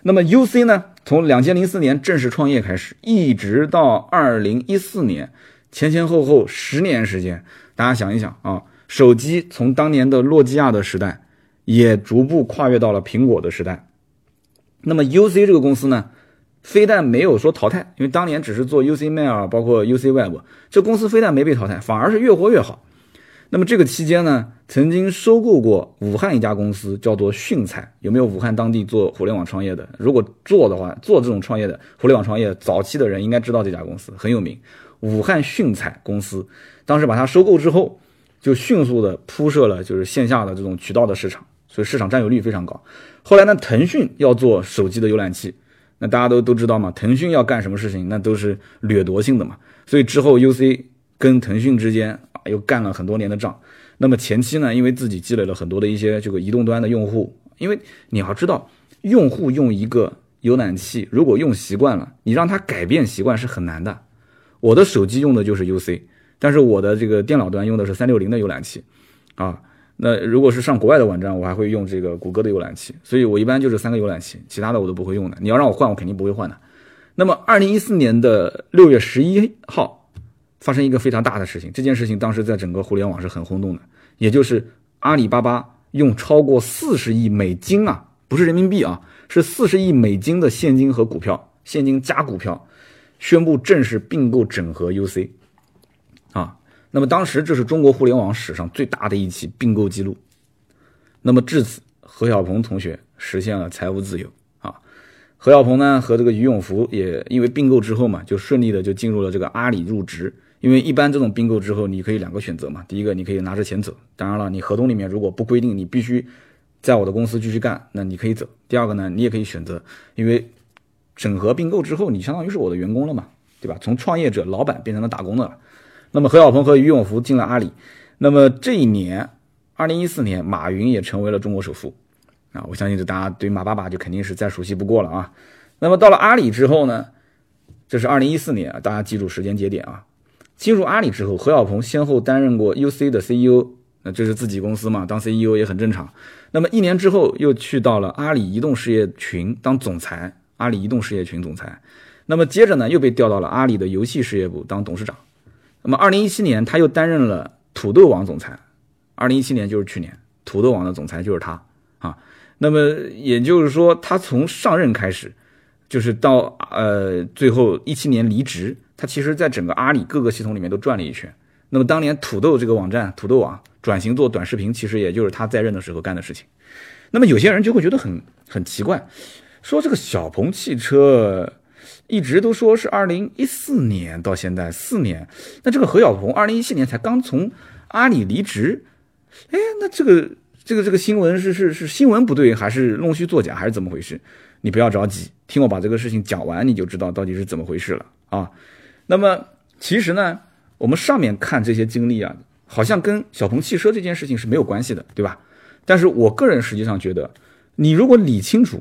那么 UC 呢，从2004年正式创业开始，一直到2014年，前后10年时间，大家想一想啊，手机从当年的诺基亚的时代，也逐步跨越到了苹果的时代。那么 UC 这个公司呢？非但没有说淘汰，因为当年只是做 UC Mail 包括 UC Web， 这公司非但没被淘汰，反而是越活越好。那么这个期间呢，曾经收购过武汉一家公司叫做迅彩，有没有武汉当地做互联网创业的？如果做的话，做这种创业的互联网创业早期的人应该知道这家公司很有名，武汉迅彩公司。当时把它收购之后，就迅速的铺设了就是线下的这种渠道的市场，所以市场占有率非常高。后来呢，腾讯要做手机的浏览器，那大家都知道嘛，腾讯要干什么事情，那都是掠夺性的嘛。所以之后 UC 跟腾讯之间又干了很多年的仗。那么前期呢，因为自己积累了很多的一些这个移动端的用户，因为你要知道，用户用一个浏览器，如果用习惯了，你让他改变习惯是很难的。我的手机用的就是 UC， 但是我的这个电脑端用的是360的浏览器啊。那如果是上国外的网站，我还会用这个谷歌的浏览器，所以我一般就是3个浏览器，其他的我都不会用的。你要让我换，我肯定不会换的。那么2014年的6月11号发生一个非常大的事情，这件事情当时在整个互联网是很轰动的，也就是阿里巴巴用超过40亿美金啊，不是人民币啊，是40亿美金的现金和股票，现金加股票，宣布正式并购整合 UC 啊。那么当时这是中国互联网史上最大的一起并购记录。那么至此，何小鹏同学实现了财务自由啊。何小鹏呢和这个俞永福也因为并购之后嘛，就顺利的就进入了这个阿里入职。因为一般这种并购之后，你可以2个选择嘛，第一个你可以拿着钱走，当然了，你合同里面如果不规定你必须在我的公司继续干，那你可以走。第二个呢，你也可以选择，因为整合并购之后，你相当于是我的员工了嘛，对吧？从创业者、老板变成了打工的了。那么何小鹏和俞永福进了阿里，那么这一年2014年马云也成为了中国首富啊，我相信大家对马爸爸就肯定是再熟悉不过了啊。那么到了阿里之后呢，这是2014年啊，大家记住时间节点啊。进入阿里之后，何小鹏先后担任过 UC 的 CEO， 那这是自己公司嘛，当 CEO 也很正常。那么1年之后又去到了阿里移动事业群当总裁，阿里移动事业群总裁。那么接着呢又被调到了阿里的游戏事业部当董事长。那么2017年他又担任了土豆网总裁，2017年就是去年，土豆网的总裁就是他啊。那么也就是说，他从上任开始就是到最后17年离职，他其实在整个阿里各个系统里面都转了一圈。那么当年土豆这个网站，土豆网转型做短视频，其实也就是他在任的时候干的事情。那么有些人就会觉得很奇怪，说这个小鹏汽车一直都说是2014年到现在4年，那这个何小鹏2017年才刚从阿里离职，哎，那这个新闻是新闻不对，还是弄虚作假，还是怎么回事？你不要着急，听我把这个事情讲完，你就知道到底是怎么回事了啊。那么其实呢，我们上面看这些经历啊，好像跟小鹏汽车这件事情是没有关系的，对吧？但是我个人实际上觉得，你如果理清楚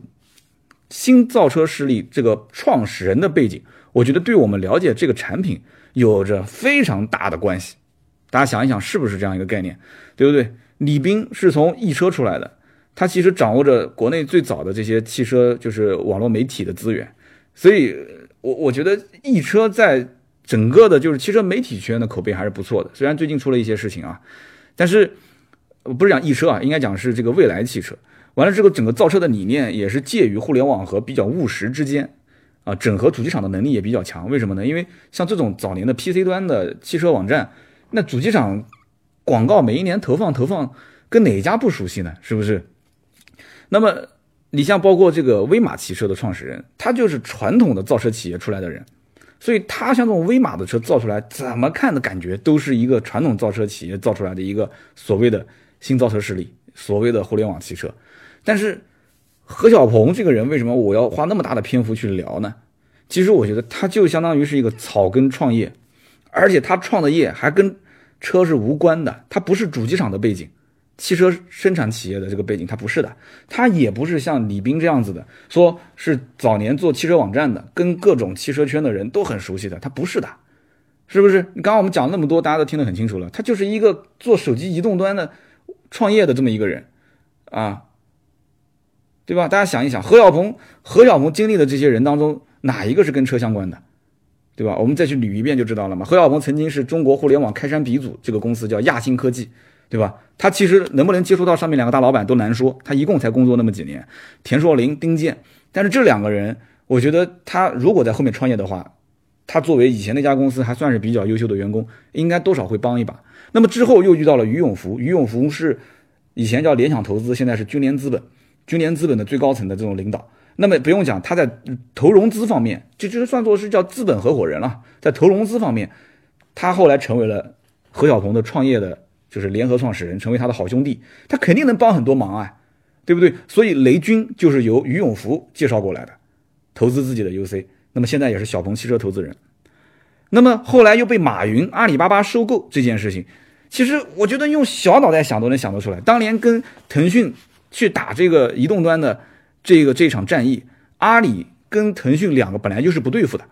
新造车势力这个创始人的背景，我觉得对我们了解这个产品有着非常大的关系。大家想一想，是不是这样一个概念，对不对？李斌是从易车出来的，他其实掌握着国内最早的这些汽车就是网络媒体的资源，所以我觉得易车在整个的就是汽车媒体圈的口碑还是不错的，虽然最近出了一些事情啊，但是不是讲易车啊，应该讲是这个未来汽车。完了之后，整个造车的理念也是介于互联网和比较务实之间啊，整合主机厂的能力也比较强。为什么呢？因为像这种早年的 PC 端的汽车网站，那主机厂广告每一年投放，跟哪一家不熟悉呢？是不是？那么你像包括这个威马汽车的创始人，他就是传统的造车企业出来的人，所以他像这种威马的车造出来，怎么看的感觉都是一个传统造车企业造出来的一个所谓的新造车势力，所谓的互联网汽车。但是何小鹏这个人，为什么我要花那么大的篇幅去聊呢？其实我觉得他就相当于是一个草根创业，而且他创的业还跟车是无关的，他不是主机厂的背景，汽车生产企业的这个背景他不是的，他也不是像李斌这样子的，说是早年做汽车网站的，跟各种汽车圈的人都很熟悉的，他不是的，是不是？刚刚我们讲那么多，大家都听得很清楚了，他就是一个做手机移动端的创业的这么一个人啊，对吧？大家想一想，何小鹏经历的这些人当中，哪一个是跟车相关的，对吧？我们再去捋一遍就知道了嘛。何小鹏曾经是中国互联网开山鼻祖，这个公司叫亚新科技，对吧？他其实能不能接触到上面2个大老板都难说，他一共才工作那么几年，田硕林、丁健。但是这2个人，我觉得他如果在后面创业的话，他作为以前那家公司还算是比较优秀的员工，应该多少会帮一把。那么之后又遇到了俞永福，俞永福是以前叫联想投资，现在是君联资本的最高层的这种领导。那么不用讲，他在投融资方面，这算作是叫资本合伙人了。在投融资方面，他后来成为了何小鹏的创业的就是联合创始人，成为他的好兄弟，他肯定能帮很多忙啊，对不对？所以雷军就是由俞永福介绍过来的，投资自己的 UC。那么现在也是小鹏汽车投资人。那么后来又被马云、阿里巴巴收购这件事情，其实我觉得用小脑袋想都能想得出来。当年跟腾讯去打这个移动端的这场战役，阿里跟腾讯两个本来就是不对付的，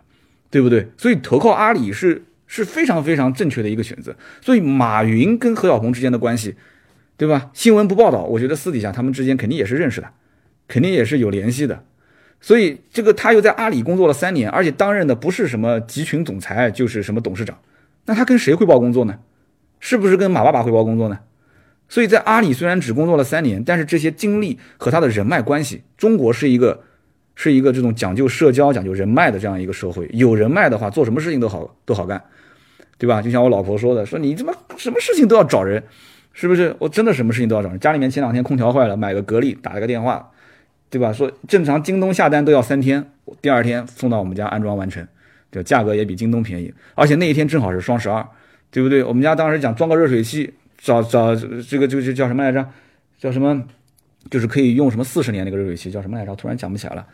对不对？所以投靠阿里是非常非常正确的一个选择。所以马云跟何小鹏之间的关系，对吧？新闻不报道，我觉得私底下他们之间肯定也是认识的，肯定也是有联系的。所以这个他又在阿里工作了3年，而且担任的不是什么集群总裁，就是什么董事长。那他跟谁汇报工作呢？是不是跟马爸爸汇报工作呢？所以在阿里虽然只工作了3年，但是这些经历和他的人脉关系，中国是一个这种讲究社交、讲究人脉的这样一个社会。有人脉的话，做什么事情都好干，对吧？就像我老婆说的，说你怎么什么事情都要找人，是不是？我真的什么事情都要找人。家里面前2天空调坏了，买个格力，打了个电话，对吧？说正常京东下单都要3天，第2天送到我们家安装完成，对，价格也比京东便宜，而且那一天正好是双12，对不对？我们家当时讲装个热水器，找这个叫什么来着？叫什么？就是可以用什么40年那个热水器叫什么来着？突然讲不起来了，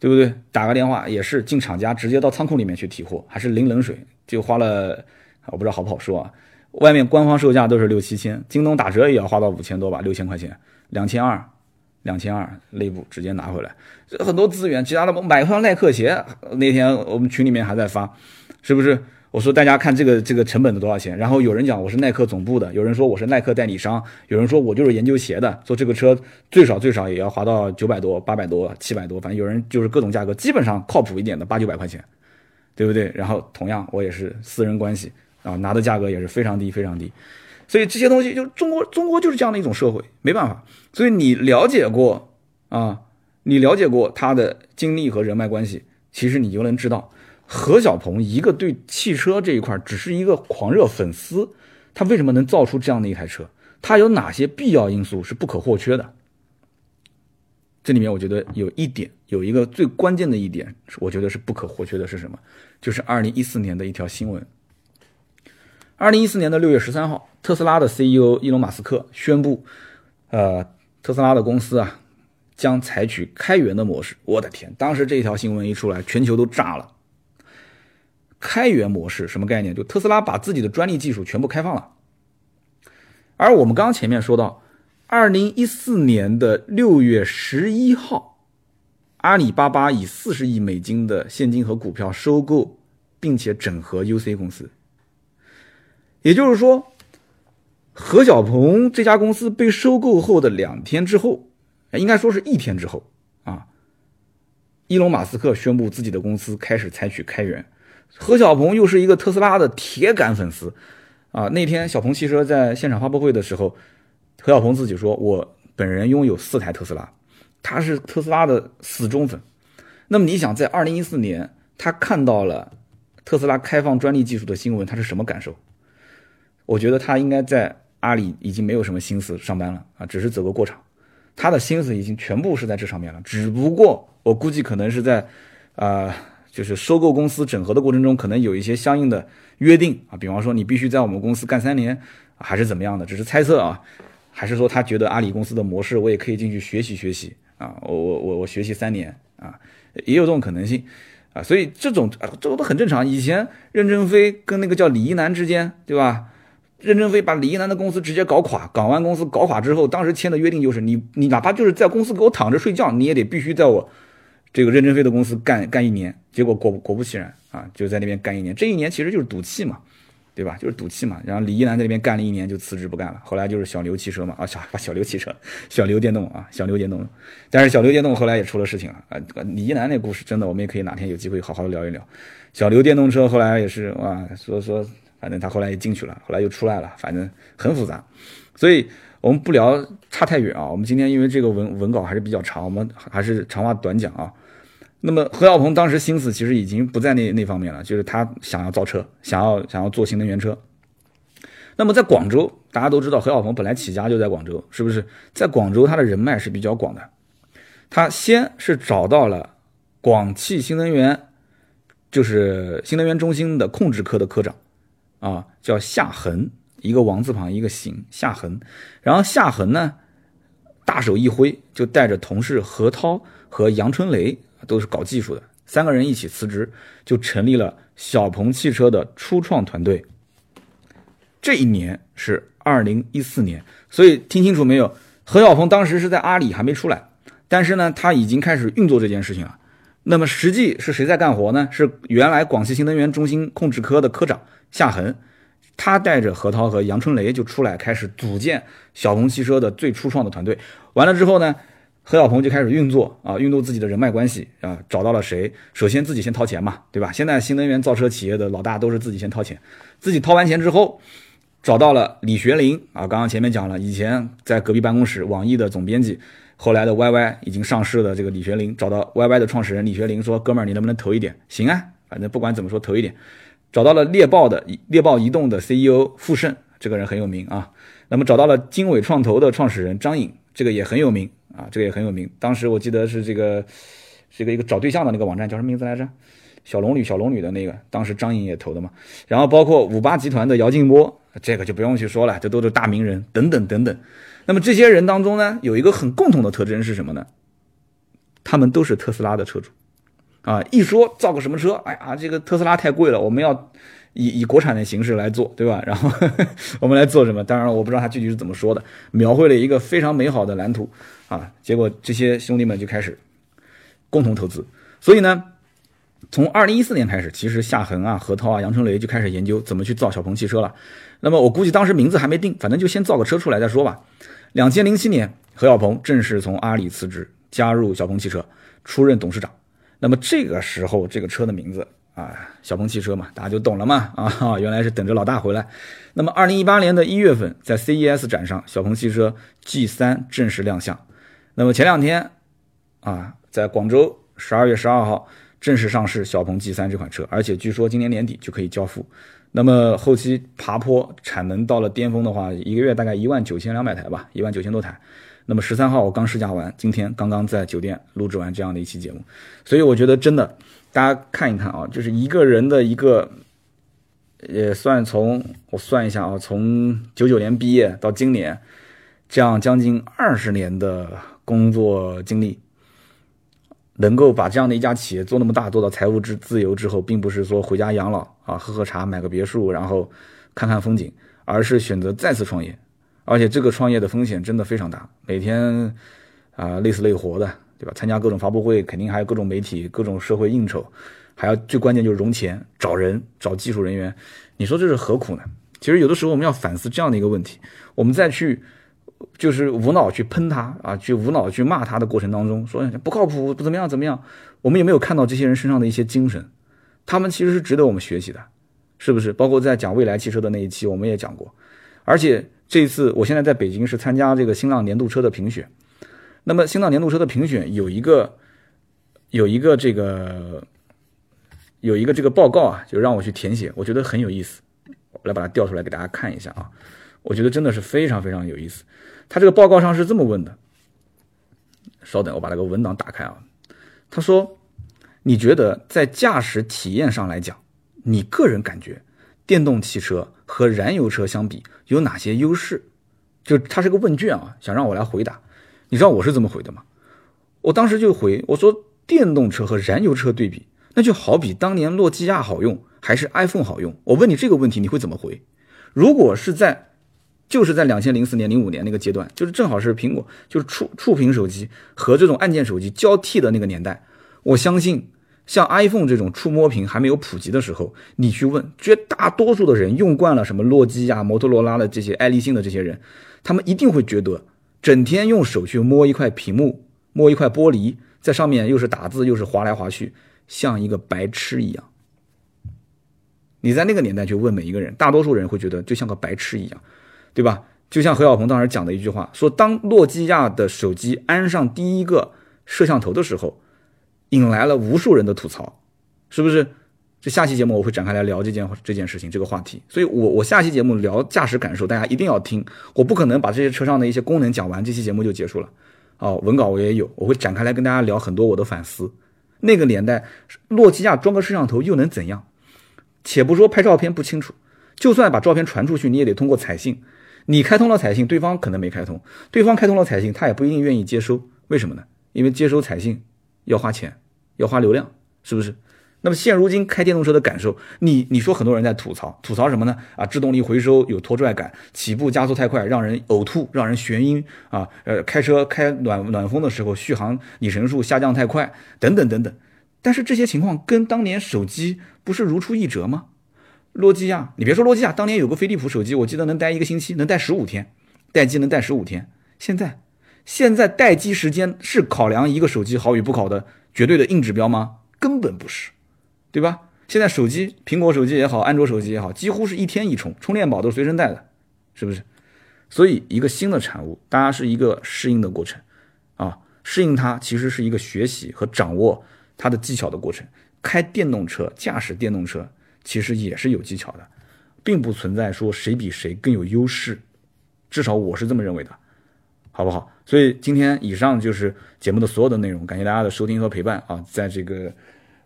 对不对？打个电话也是进厂家直接到仓库里面去提货，还是淋冷水，就花了我不知道好不好说啊。外面官方售价都是6、7千，京东打折也要花到5000多吧，6000块钱，2200内部直接拿回来，很多资源。其他的买双耐克鞋，那天我们群里面还在发，是不是？我说大家看这个成本的多少钱，然后有人讲我是耐克总部的，有人说我是耐克代理商，有人说我就是研究鞋的，说这个车最少也要划到900多、800多、700多，反正有人就是各种价格，基本上靠谱一点的800、900块钱，对不对？然后同样我也是私人关系啊，拿的价格也是非常低非常低。所以这些东西就中国就是这样的一种社会，没办法。所以你了解过他的经历和人脉关系，其实你就能知道，何小鹏一个对汽车这一块只是一个狂热粉丝，他为什么能造出这样的一台车？他有哪些必要因素是不可或缺的？这里面我觉得有一个最关键的一点，我觉得是不可或缺的是什么？就是2014年的一条新闻。2014年的6月13号，特斯拉的 CEO 伊隆马斯克宣布，特斯拉的公司啊将采取开源的模式。我的天，当时这条新闻一出来，全球都炸了。开源模式什么概念？就特斯拉把自己的专利技术全部开放了。而我们刚刚前面说到2014年的6月11号，阿里巴巴以40亿美金的现金和股票收购并且整合 UC 公司。也就是说，何小鹏这家公司被收购后的2天之后，应该说是1天之后啊，伊隆马斯克宣布自己的公司开始采取开源。何小鹏又是一个特斯拉的铁杆粉丝啊！那天小鹏汽车在现场发布会的时候，何小鹏自己说，我本人拥有4台特斯拉，他是特斯拉的死忠粉。那么你想，在2014年他看到了特斯拉开放专利技术的新闻，他是什么感受？我觉得他应该在阿里已经没有什么心思上班了啊，只是走个过场，他的心思已经全部是在这上面了。只不过我估计可能是在就是收购公司整合的过程中，可能有一些相应的约定啊，比方说你必须在我们公司干3年，还是怎么样的，只是猜测啊，还是说他觉得阿里公司的模式我也可以进去学习啊，我学习3年啊，也有这种可能性啊，所以这种都很正常。以前任正非跟那个叫李一男之间，对吧？任正非把李一男的公司直接搞垮，港湾公司搞垮之后，当时签的约定就是你哪怕就是在公司给我躺着睡觉，你也得必须在我这个任正非的公司干1年，结果果不其然啊，就在那边干1年。这1年其实就是赌气嘛，对吧？就是赌气嘛。然后李一男在那边干了1年就辞职不干了，后来就是小牛汽车嘛，啊，小牛电动。但是小牛电动后来也出了事情了啊。李一男那故事真的，我们也可以哪天有机会好好的聊一聊。小牛电动车后来也是哇，说反正他后来也进去了，后来又出来了，反正很复杂。所以我们不聊差太远啊，我们今天因为这个文稿还是比较长，我们还是长话短讲啊。那么何小鹏当时心思其实已经不在那方面了，就是他想要造车，想要做新能源车。那么在广州，大家都知道何小鹏本来起家就在广州，是不是？在广州他的人脉是比较广的，他先是找到了广汽新能源，就是新能源中心的控制科的科长啊，叫夏恒，一个王字旁一个行，夏恒。然后夏恒呢大手一挥，就带着同事何涛和杨春雷，都是搞技术的，三个人一起辞职，就成立了小鹏汽车的初创团队。这一年是2014年，所以听清楚没有？何小鹏当时是在阿里还没出来，但是呢，他已经开始运作这件事情了。那么实际是谁在干活呢？是原来广西新能源中心控制科的科长夏恒，他带着何涛和杨春雷就出来开始组建小鹏汽车的最初创的团队。完了之后呢，何小鹏就开始运作啊，运作自己的人脉关系啊，找到了谁？首先自己先掏钱嘛，对吧？现在新能源造车企业的老大都是自己先掏钱，自己掏完钱之后，找到了李学林啊，刚刚前面讲了，以前在隔壁办公室网易的总编辑，后来的 YY 已经上市的这个李学林，找到 YY 的创始人李学林说：“哥们儿，你能不能投一点？”行啊，反正不管怎么说投一点。找到了猎豹移动的 CEO 傅盛，这个人很有名啊。那么找到了经纬创投的创始人张颖，这个也很有名。啊，这个也很有名。当时我记得是一个找对象的那个网站叫什么名字来着？小龙女的那个，当时张颖也投的嘛。然后包括58集团的姚劲波，这个就不用去说了，这都是大名人等等等等。那么这些人当中呢，有一个很共同的特征是什么呢？他们都是特斯拉的车主。啊，一说造个什么车，哎呀，这个特斯拉太贵了，我们要以国产的形式来做，对吧？然后我们来做什么？当然我不知道他具体是怎么说的，描绘了一个非常美好的蓝图啊。结果这些兄弟们就开始共同投资。所以呢，从2014年开始，其实夏恒啊、何涛啊、杨春雷就开始研究怎么去造小鹏汽车了。那么我估计当时名字还没定，反正就先造个车出来再说吧。2007年，何小鹏正式从阿里辞职，加入小鹏汽车，出任董事长。那么这个时候这个车的名字啊，小鹏汽车嘛，大家就懂了嘛啊，原来是等着老大回来。那么2018年的1月份，在 CES 展上，小鹏汽车 G3 正式亮相。那么前两天啊，在广州12月12号正式上市小鹏 G3 这款车，而且据说今年年底就可以交付。那么后期爬坡产能到了巅峰的话，一个月大概19200台吧，19000多台。那么13号我刚试驾完，今天刚刚在酒店录制完这样的一期节目。所以我觉得真的大家看一看啊，就是一个人的一个也算，从我算一下啊，从99年毕业到今年，这样将近20年的工作经历，能够把这样的一家企业做那么大，做到财务自由之后，并不是说回家养老啊，喝喝茶买个别墅然后看看风景，而是选择再次创业。而且这个创业的风险真的非常大，每天累死累活的，对吧？参加各种发布会，肯定还有各种媒体、各种社会应酬，还要最关键就是融钱、找人、找技术人员。你说这是何苦呢？其实有的时候我们要反思这样的一个问题，我们再去就是无脑去喷他啊，去无脑去骂他的过程当中，说不靠谱，不怎么样，我们有没有看到这些人身上的一些精神？他们其实是值得我们学习的，是不是？包括在讲未来汽车的那一期，我们也讲过，而且。这一次我现在在北京是参加这个新浪年度车的评选。那么新浪年度车的评选有一个报告啊，就让我去填写，我觉得很有意思。我来把它调出来给大家看一下啊。我觉得真的是非常非常有意思。他这个报告上是这么问的。稍等，我把那个文档打开啊。他说，你觉得在驾驶体验上来讲，你个人感觉电动汽车和燃油车相比有哪些优势？就它是个问卷啊，想让我来回答。你知道我是怎么回的吗？我当时就回，我说电动车和燃油车对比，那就好比当年诺基亚好用还是 iPhone 好用。我问你这个问题，你会怎么回？如果是在2004年05年那个阶段，就是正好是苹果就是触屏手机和这种按键手机交替的那个年代，我相信像 iPhone 这种触摸屏还没有普及的时候，你去问绝大多数的人，用惯了什么诺基亚、摩托罗拉的这些爱立信的这些人，他们一定会觉得整天用手去摸一块屏幕、摸一块玻璃，在上面又是打字又是滑来滑去，像一个白痴一样。你在那个年代去问每一个人，大多数人会觉得就像个白痴一样，对吧？就像何小鹏当时讲的一句话，说当诺基亚的手机安上第一个摄像头的时候，引来了无数人的吐槽，是不是？这下期节目我会展开来聊这件事情，这个话题。所以我下期节目聊驾驶感受，大家一定要听。我不可能把这些车上的一些功能讲完，这期节目就结束了。文稿我也有，我会展开来跟大家聊很多我的反思。那个年代，诺基亚装个摄像头又能怎样？且不说拍照片不清楚，就算把照片传出去，你也得通过彩信。你开通了彩信，对方可能没开通；对方开通了彩信，他也不一定愿意接收。为什么呢？因为接收彩信要花钱，要花流量，是不是？那么现如今开电动车的感受，你说很多人在吐槽什么呢？啊，制动力回收有拖拽感，起步加速太快，让人呕吐，让人眩晕啊，开车开暖风的时候续航里程数下降太快，等等等等。但是这些情况跟当年手机不是如出一辙吗？诺基亚，你别说诺基亚，当年有个飞利浦手机，我记得能待一个星期，能待15天，待机能待15天。现在待机时间是考量一个手机好与不好的绝对的硬指标吗？根本不是。对吧？现在手机，苹果手机也好，安卓手机也好，几乎是一天一充，充电宝都随身带的，是不是？所以一个新的产物，大家是一个适应的过程啊，适应它其实是一个学习和掌握它的技巧的过程。开电动车，驾驶电动车其实也是有技巧的，并不存在说谁比谁更有优势，至少我是这么认为的，好不好？所以今天以上就是节目的所有的内容，感谢大家的收听和陪伴啊，在这个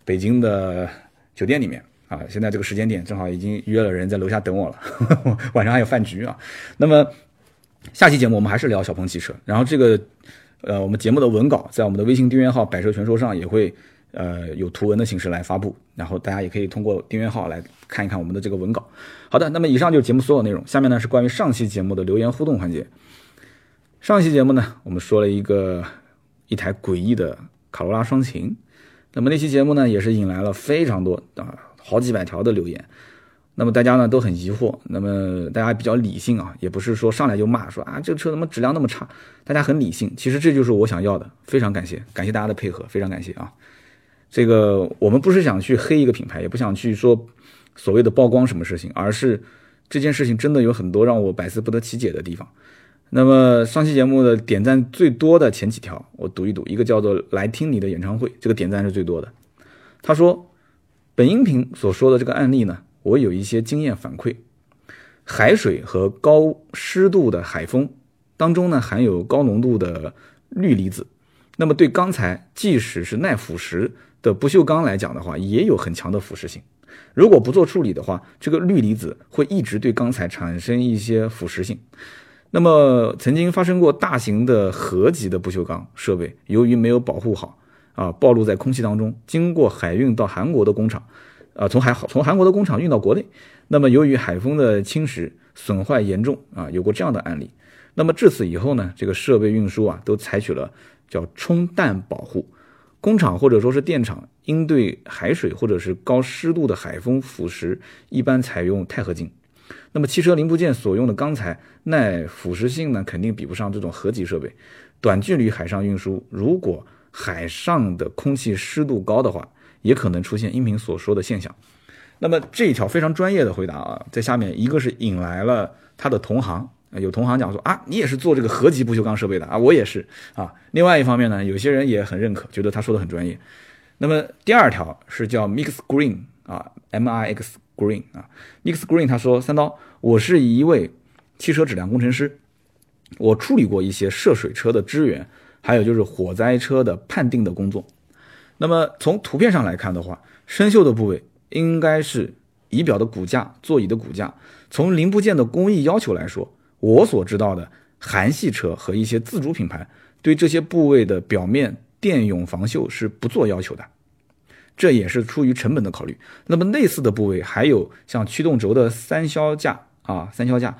北京的酒店里面啊，现在这个时间点正好已经约了人在楼下等我了，呵呵，晚上还有饭局啊。那么下期节目我们还是聊小鹏汽车，然后这个我们节目的文稿在我们的微信订阅号百车全说上也会有图文的形式来发布，然后大家也可以通过订阅号来看一看我们的这个文稿。好的，那么以上就是节目所有内容，下面呢是关于上期节目的留言互动环节。上期节目呢我们说了一台诡异的卡罗拉双擎，那么那期节目呢也是引来了非常多啊，好几百条的留言，那么大家呢都很疑惑，那么大家比较理性啊，也不是说上来就骂说啊这个车怎么质量那么差，大家很理性，其实这就是我想要的，非常感谢大家的配合，非常感谢啊。这个我们不是想去黑一个品牌，也不想去说所谓的曝光什么事情，而是这件事情真的有很多让我百思不得其解的地方。那么上期节目的点赞最多的前几条我读一读，一个叫做来听你的演唱会，这个点赞是最多的。他说本音频所说的这个案例呢，我有一些经验反馈，海水和高湿度的海风当中呢含有高浓度的氯离子，那么对钢材即使是耐腐蚀的不锈钢来讲的话也有很强的腐蚀性，如果不做处理的话，这个氯离子会一直对钢材产生一些腐蚀性。那么曾经发生过大型的核级的不锈钢设备由于没有保护好啊，暴露在空气当中，经过海运到韩国的工厂啊，从韩国的工厂运到国内，那么由于海风的侵蚀损坏严重啊，有过这样的案例。那么至此以后呢，这个设备运输啊都采取了叫冲淡保护，工厂或者说是电厂应对海水或者是高湿度的海风腐蚀一般采用钛合金。那么汽车零部件所用的钢材耐腐蚀性呢，肯定比不上这种核级设备。短距离海上运输，如果海上的空气湿度高的话，也可能出现音频所说的现象。那么这一条非常专业的回答啊，在下面一个是引来了他的同行，有同行讲说啊，你也是做这个核级不锈钢设备的啊，我也是啊。另外一方面呢，有些人也很认可，觉得他说的很专业。那么第二条是叫 Mix Green 啊 ，MIX。Green 啊 ，Mix Green 他说三刀，我是一位汽车质量工程师，我处理过一些涉水车的支援，还有就是火灾车的判定的工作。那么从图片上来看的话，生锈的部位应该是仪表的骨架、座椅的骨架。从零部件的工艺要求来说，我所知道的韩系车和一些自主品牌对这些部位的表面电泳防锈是不做要求的。这也是出于成本的考虑。那么类似的部位还有像驱动轴的三销架啊，三销架，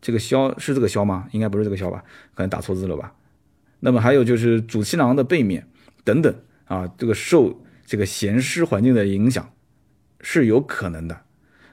这个销是这个销吗？应该不是这个销吧？可能打错字了吧。那么还有就是主气囊的背面等等啊，这个受这个咸湿环境的影响是有可能的。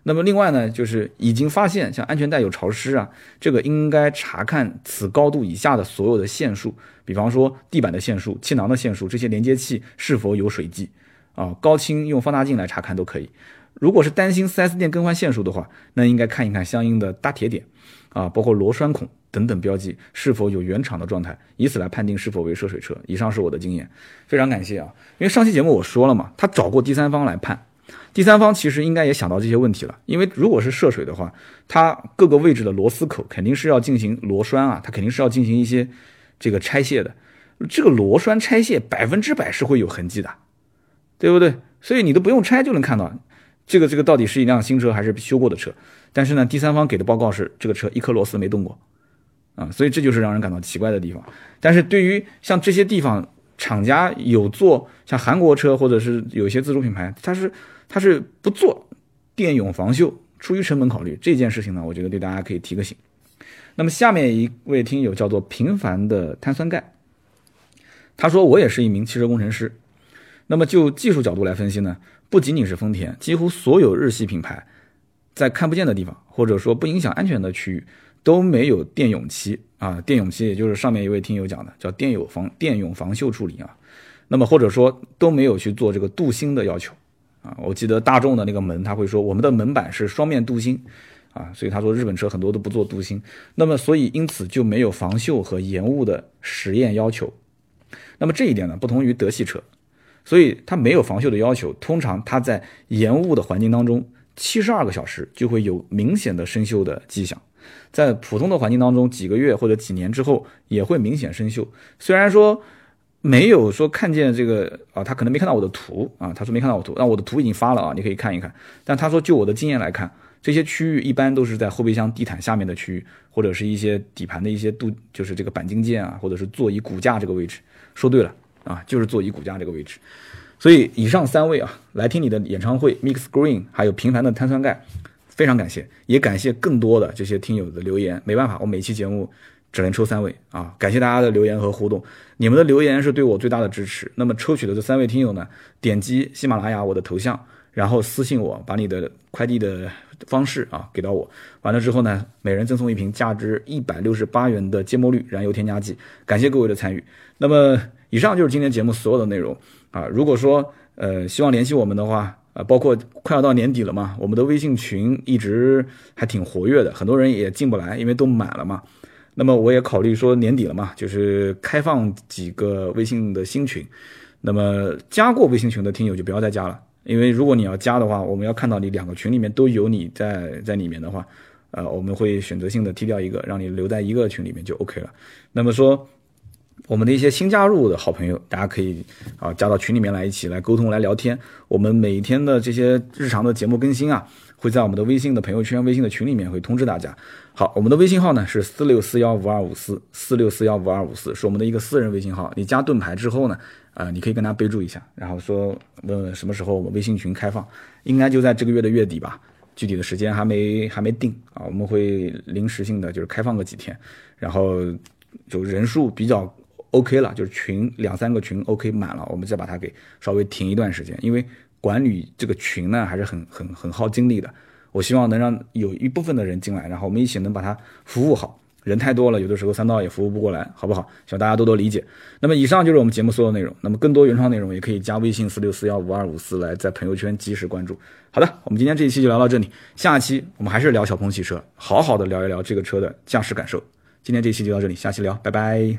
那么另外呢，就是已经发现像安全带有潮湿啊，这个应该查看此高度以下的所有的线束，比方说地板的线束、气囊的线束，这些连接器是否有水迹。啊，高清用放大镜来查看都可以。如果是担心 4S 店更换线束的话，那应该看一看相应的大铁点啊，包括螺栓孔等等标记是否有原厂的状态，以此来判定是否为涉水车。以上是我的经验，非常感谢啊！因为上期节目我说了嘛，他找过第三方来判，第三方其实应该也想到这些问题了。因为如果是涉水的话，它各个位置的螺丝口肯定是要进行螺栓啊，它肯定是要进行一些这个拆卸的。这个螺栓拆卸100%是会有痕迹的。对不对？所以你都不用拆就能看到，这个到底是一辆新车还是修过的车？但是呢，第三方给的报告是这个车一颗螺丝没动过，啊，所以这就是让人感到奇怪的地方。但是对于像这些地方厂家有做像韩国车或者是有些自主品牌，它是不做电泳防锈，出于成本考虑，这件事情呢，我觉得对大家可以提个醒。那么下面一位听友叫做平凡的碳酸钙，他说我也是一名汽车工程师，那么就技术角度来分析呢，不仅仅是丰田，几乎所有日系品牌在看不见的地方或者说不影响安全的区域都没有电泳漆啊，电泳漆也就是上面一位听友讲的叫电泳防锈处理啊，那么或者说都没有去做这个镀锌的要求啊。我记得大众的那个门他会说我们的门板是双面镀锌啊，所以他说日本车很多都不做镀锌，那么所以因此就没有防锈和延误的实验要求。那么这一点呢不同于德系车，所以它没有防锈的要求，通常它在延误的环境当中72个小时就会有明显的生锈的迹象，在普通的环境当中几个月或者几年之后也会明显生锈。虽然说没有说看见这个啊，他可能没看到我的图啊，他说没看到我图，那我的图已经发了啊，你可以看一看，但他说就我的经验来看，这些区域一般都是在后备箱地毯下面的区域，或者是一些底盘的一些就是这个钣金件啊，或者是座椅骨架这个位置。说对了啊，就是座椅骨架这个位置。所以以上三位啊，来听你的演唱会 Mix Green 还有平凡的碳酸钙，非常感谢，也感谢更多的这些听友的留言。没办法，我每期节目只能抽三位啊，感谢大家的留言和互动，你们的留言是对我最大的支持。那么抽取的这三位听友呢，点击喜马拉雅我的头像，然后私信我，把你的快递的方式啊给到我，完了之后呢，每人赠送一瓶价值168元的芥末绿燃油添加剂。感谢各位的参与。那么以上就是今天节目所有的内容啊。如果说希望联系我们的话，包括快要到年底了嘛，我们的微信群一直还挺活跃的，很多人也进不来，因为都满了嘛。那么我也考虑说年底了嘛，就是开放几个微信的新群。那么加过微信群的听友就不要再加了。因为如果你要加的话，我们要看到你两个群里面都有你在里面的话，我们会选择性的踢掉一个，让你留在一个群里面就 OK 了。那么说我们的一些新加入的好朋友，大家可以啊加到群里面来，一起来沟通来聊天。我们每一天的这些日常的节目更新啊，会在我们的微信的朋友圈、微信的群里面会通知大家。好，我们的微信号呢是46415254 46415254，是我们的一个私人微信号。你加盾牌之后呢，你可以跟他备注一下，然后说问什么时候我们微信群开放，应该就在这个月的月底吧，具体的时间还没定啊，我们会临时性的就是开放个几天，然后就人数比较OK 了，就是群2-3个群 OK 满了，我们再把它给稍微停一段时间，因为管理这个群呢还是很耗精力的。我希望能让有一部分的人进来，然后我们一起能把它服务好。人太多了，有的时候三道也服务不过来，好不好？希望大家多多理解。那么以上就是我们节目所有内容，那么更多原创内容也可以加微信46415254来在朋友圈及时关注。好的，我们今天这一期就聊到这里，下期我们还是聊小鹏汽车，好好的聊一聊这个车的驾驶感受。今天这一期就到这里，下期聊，拜拜。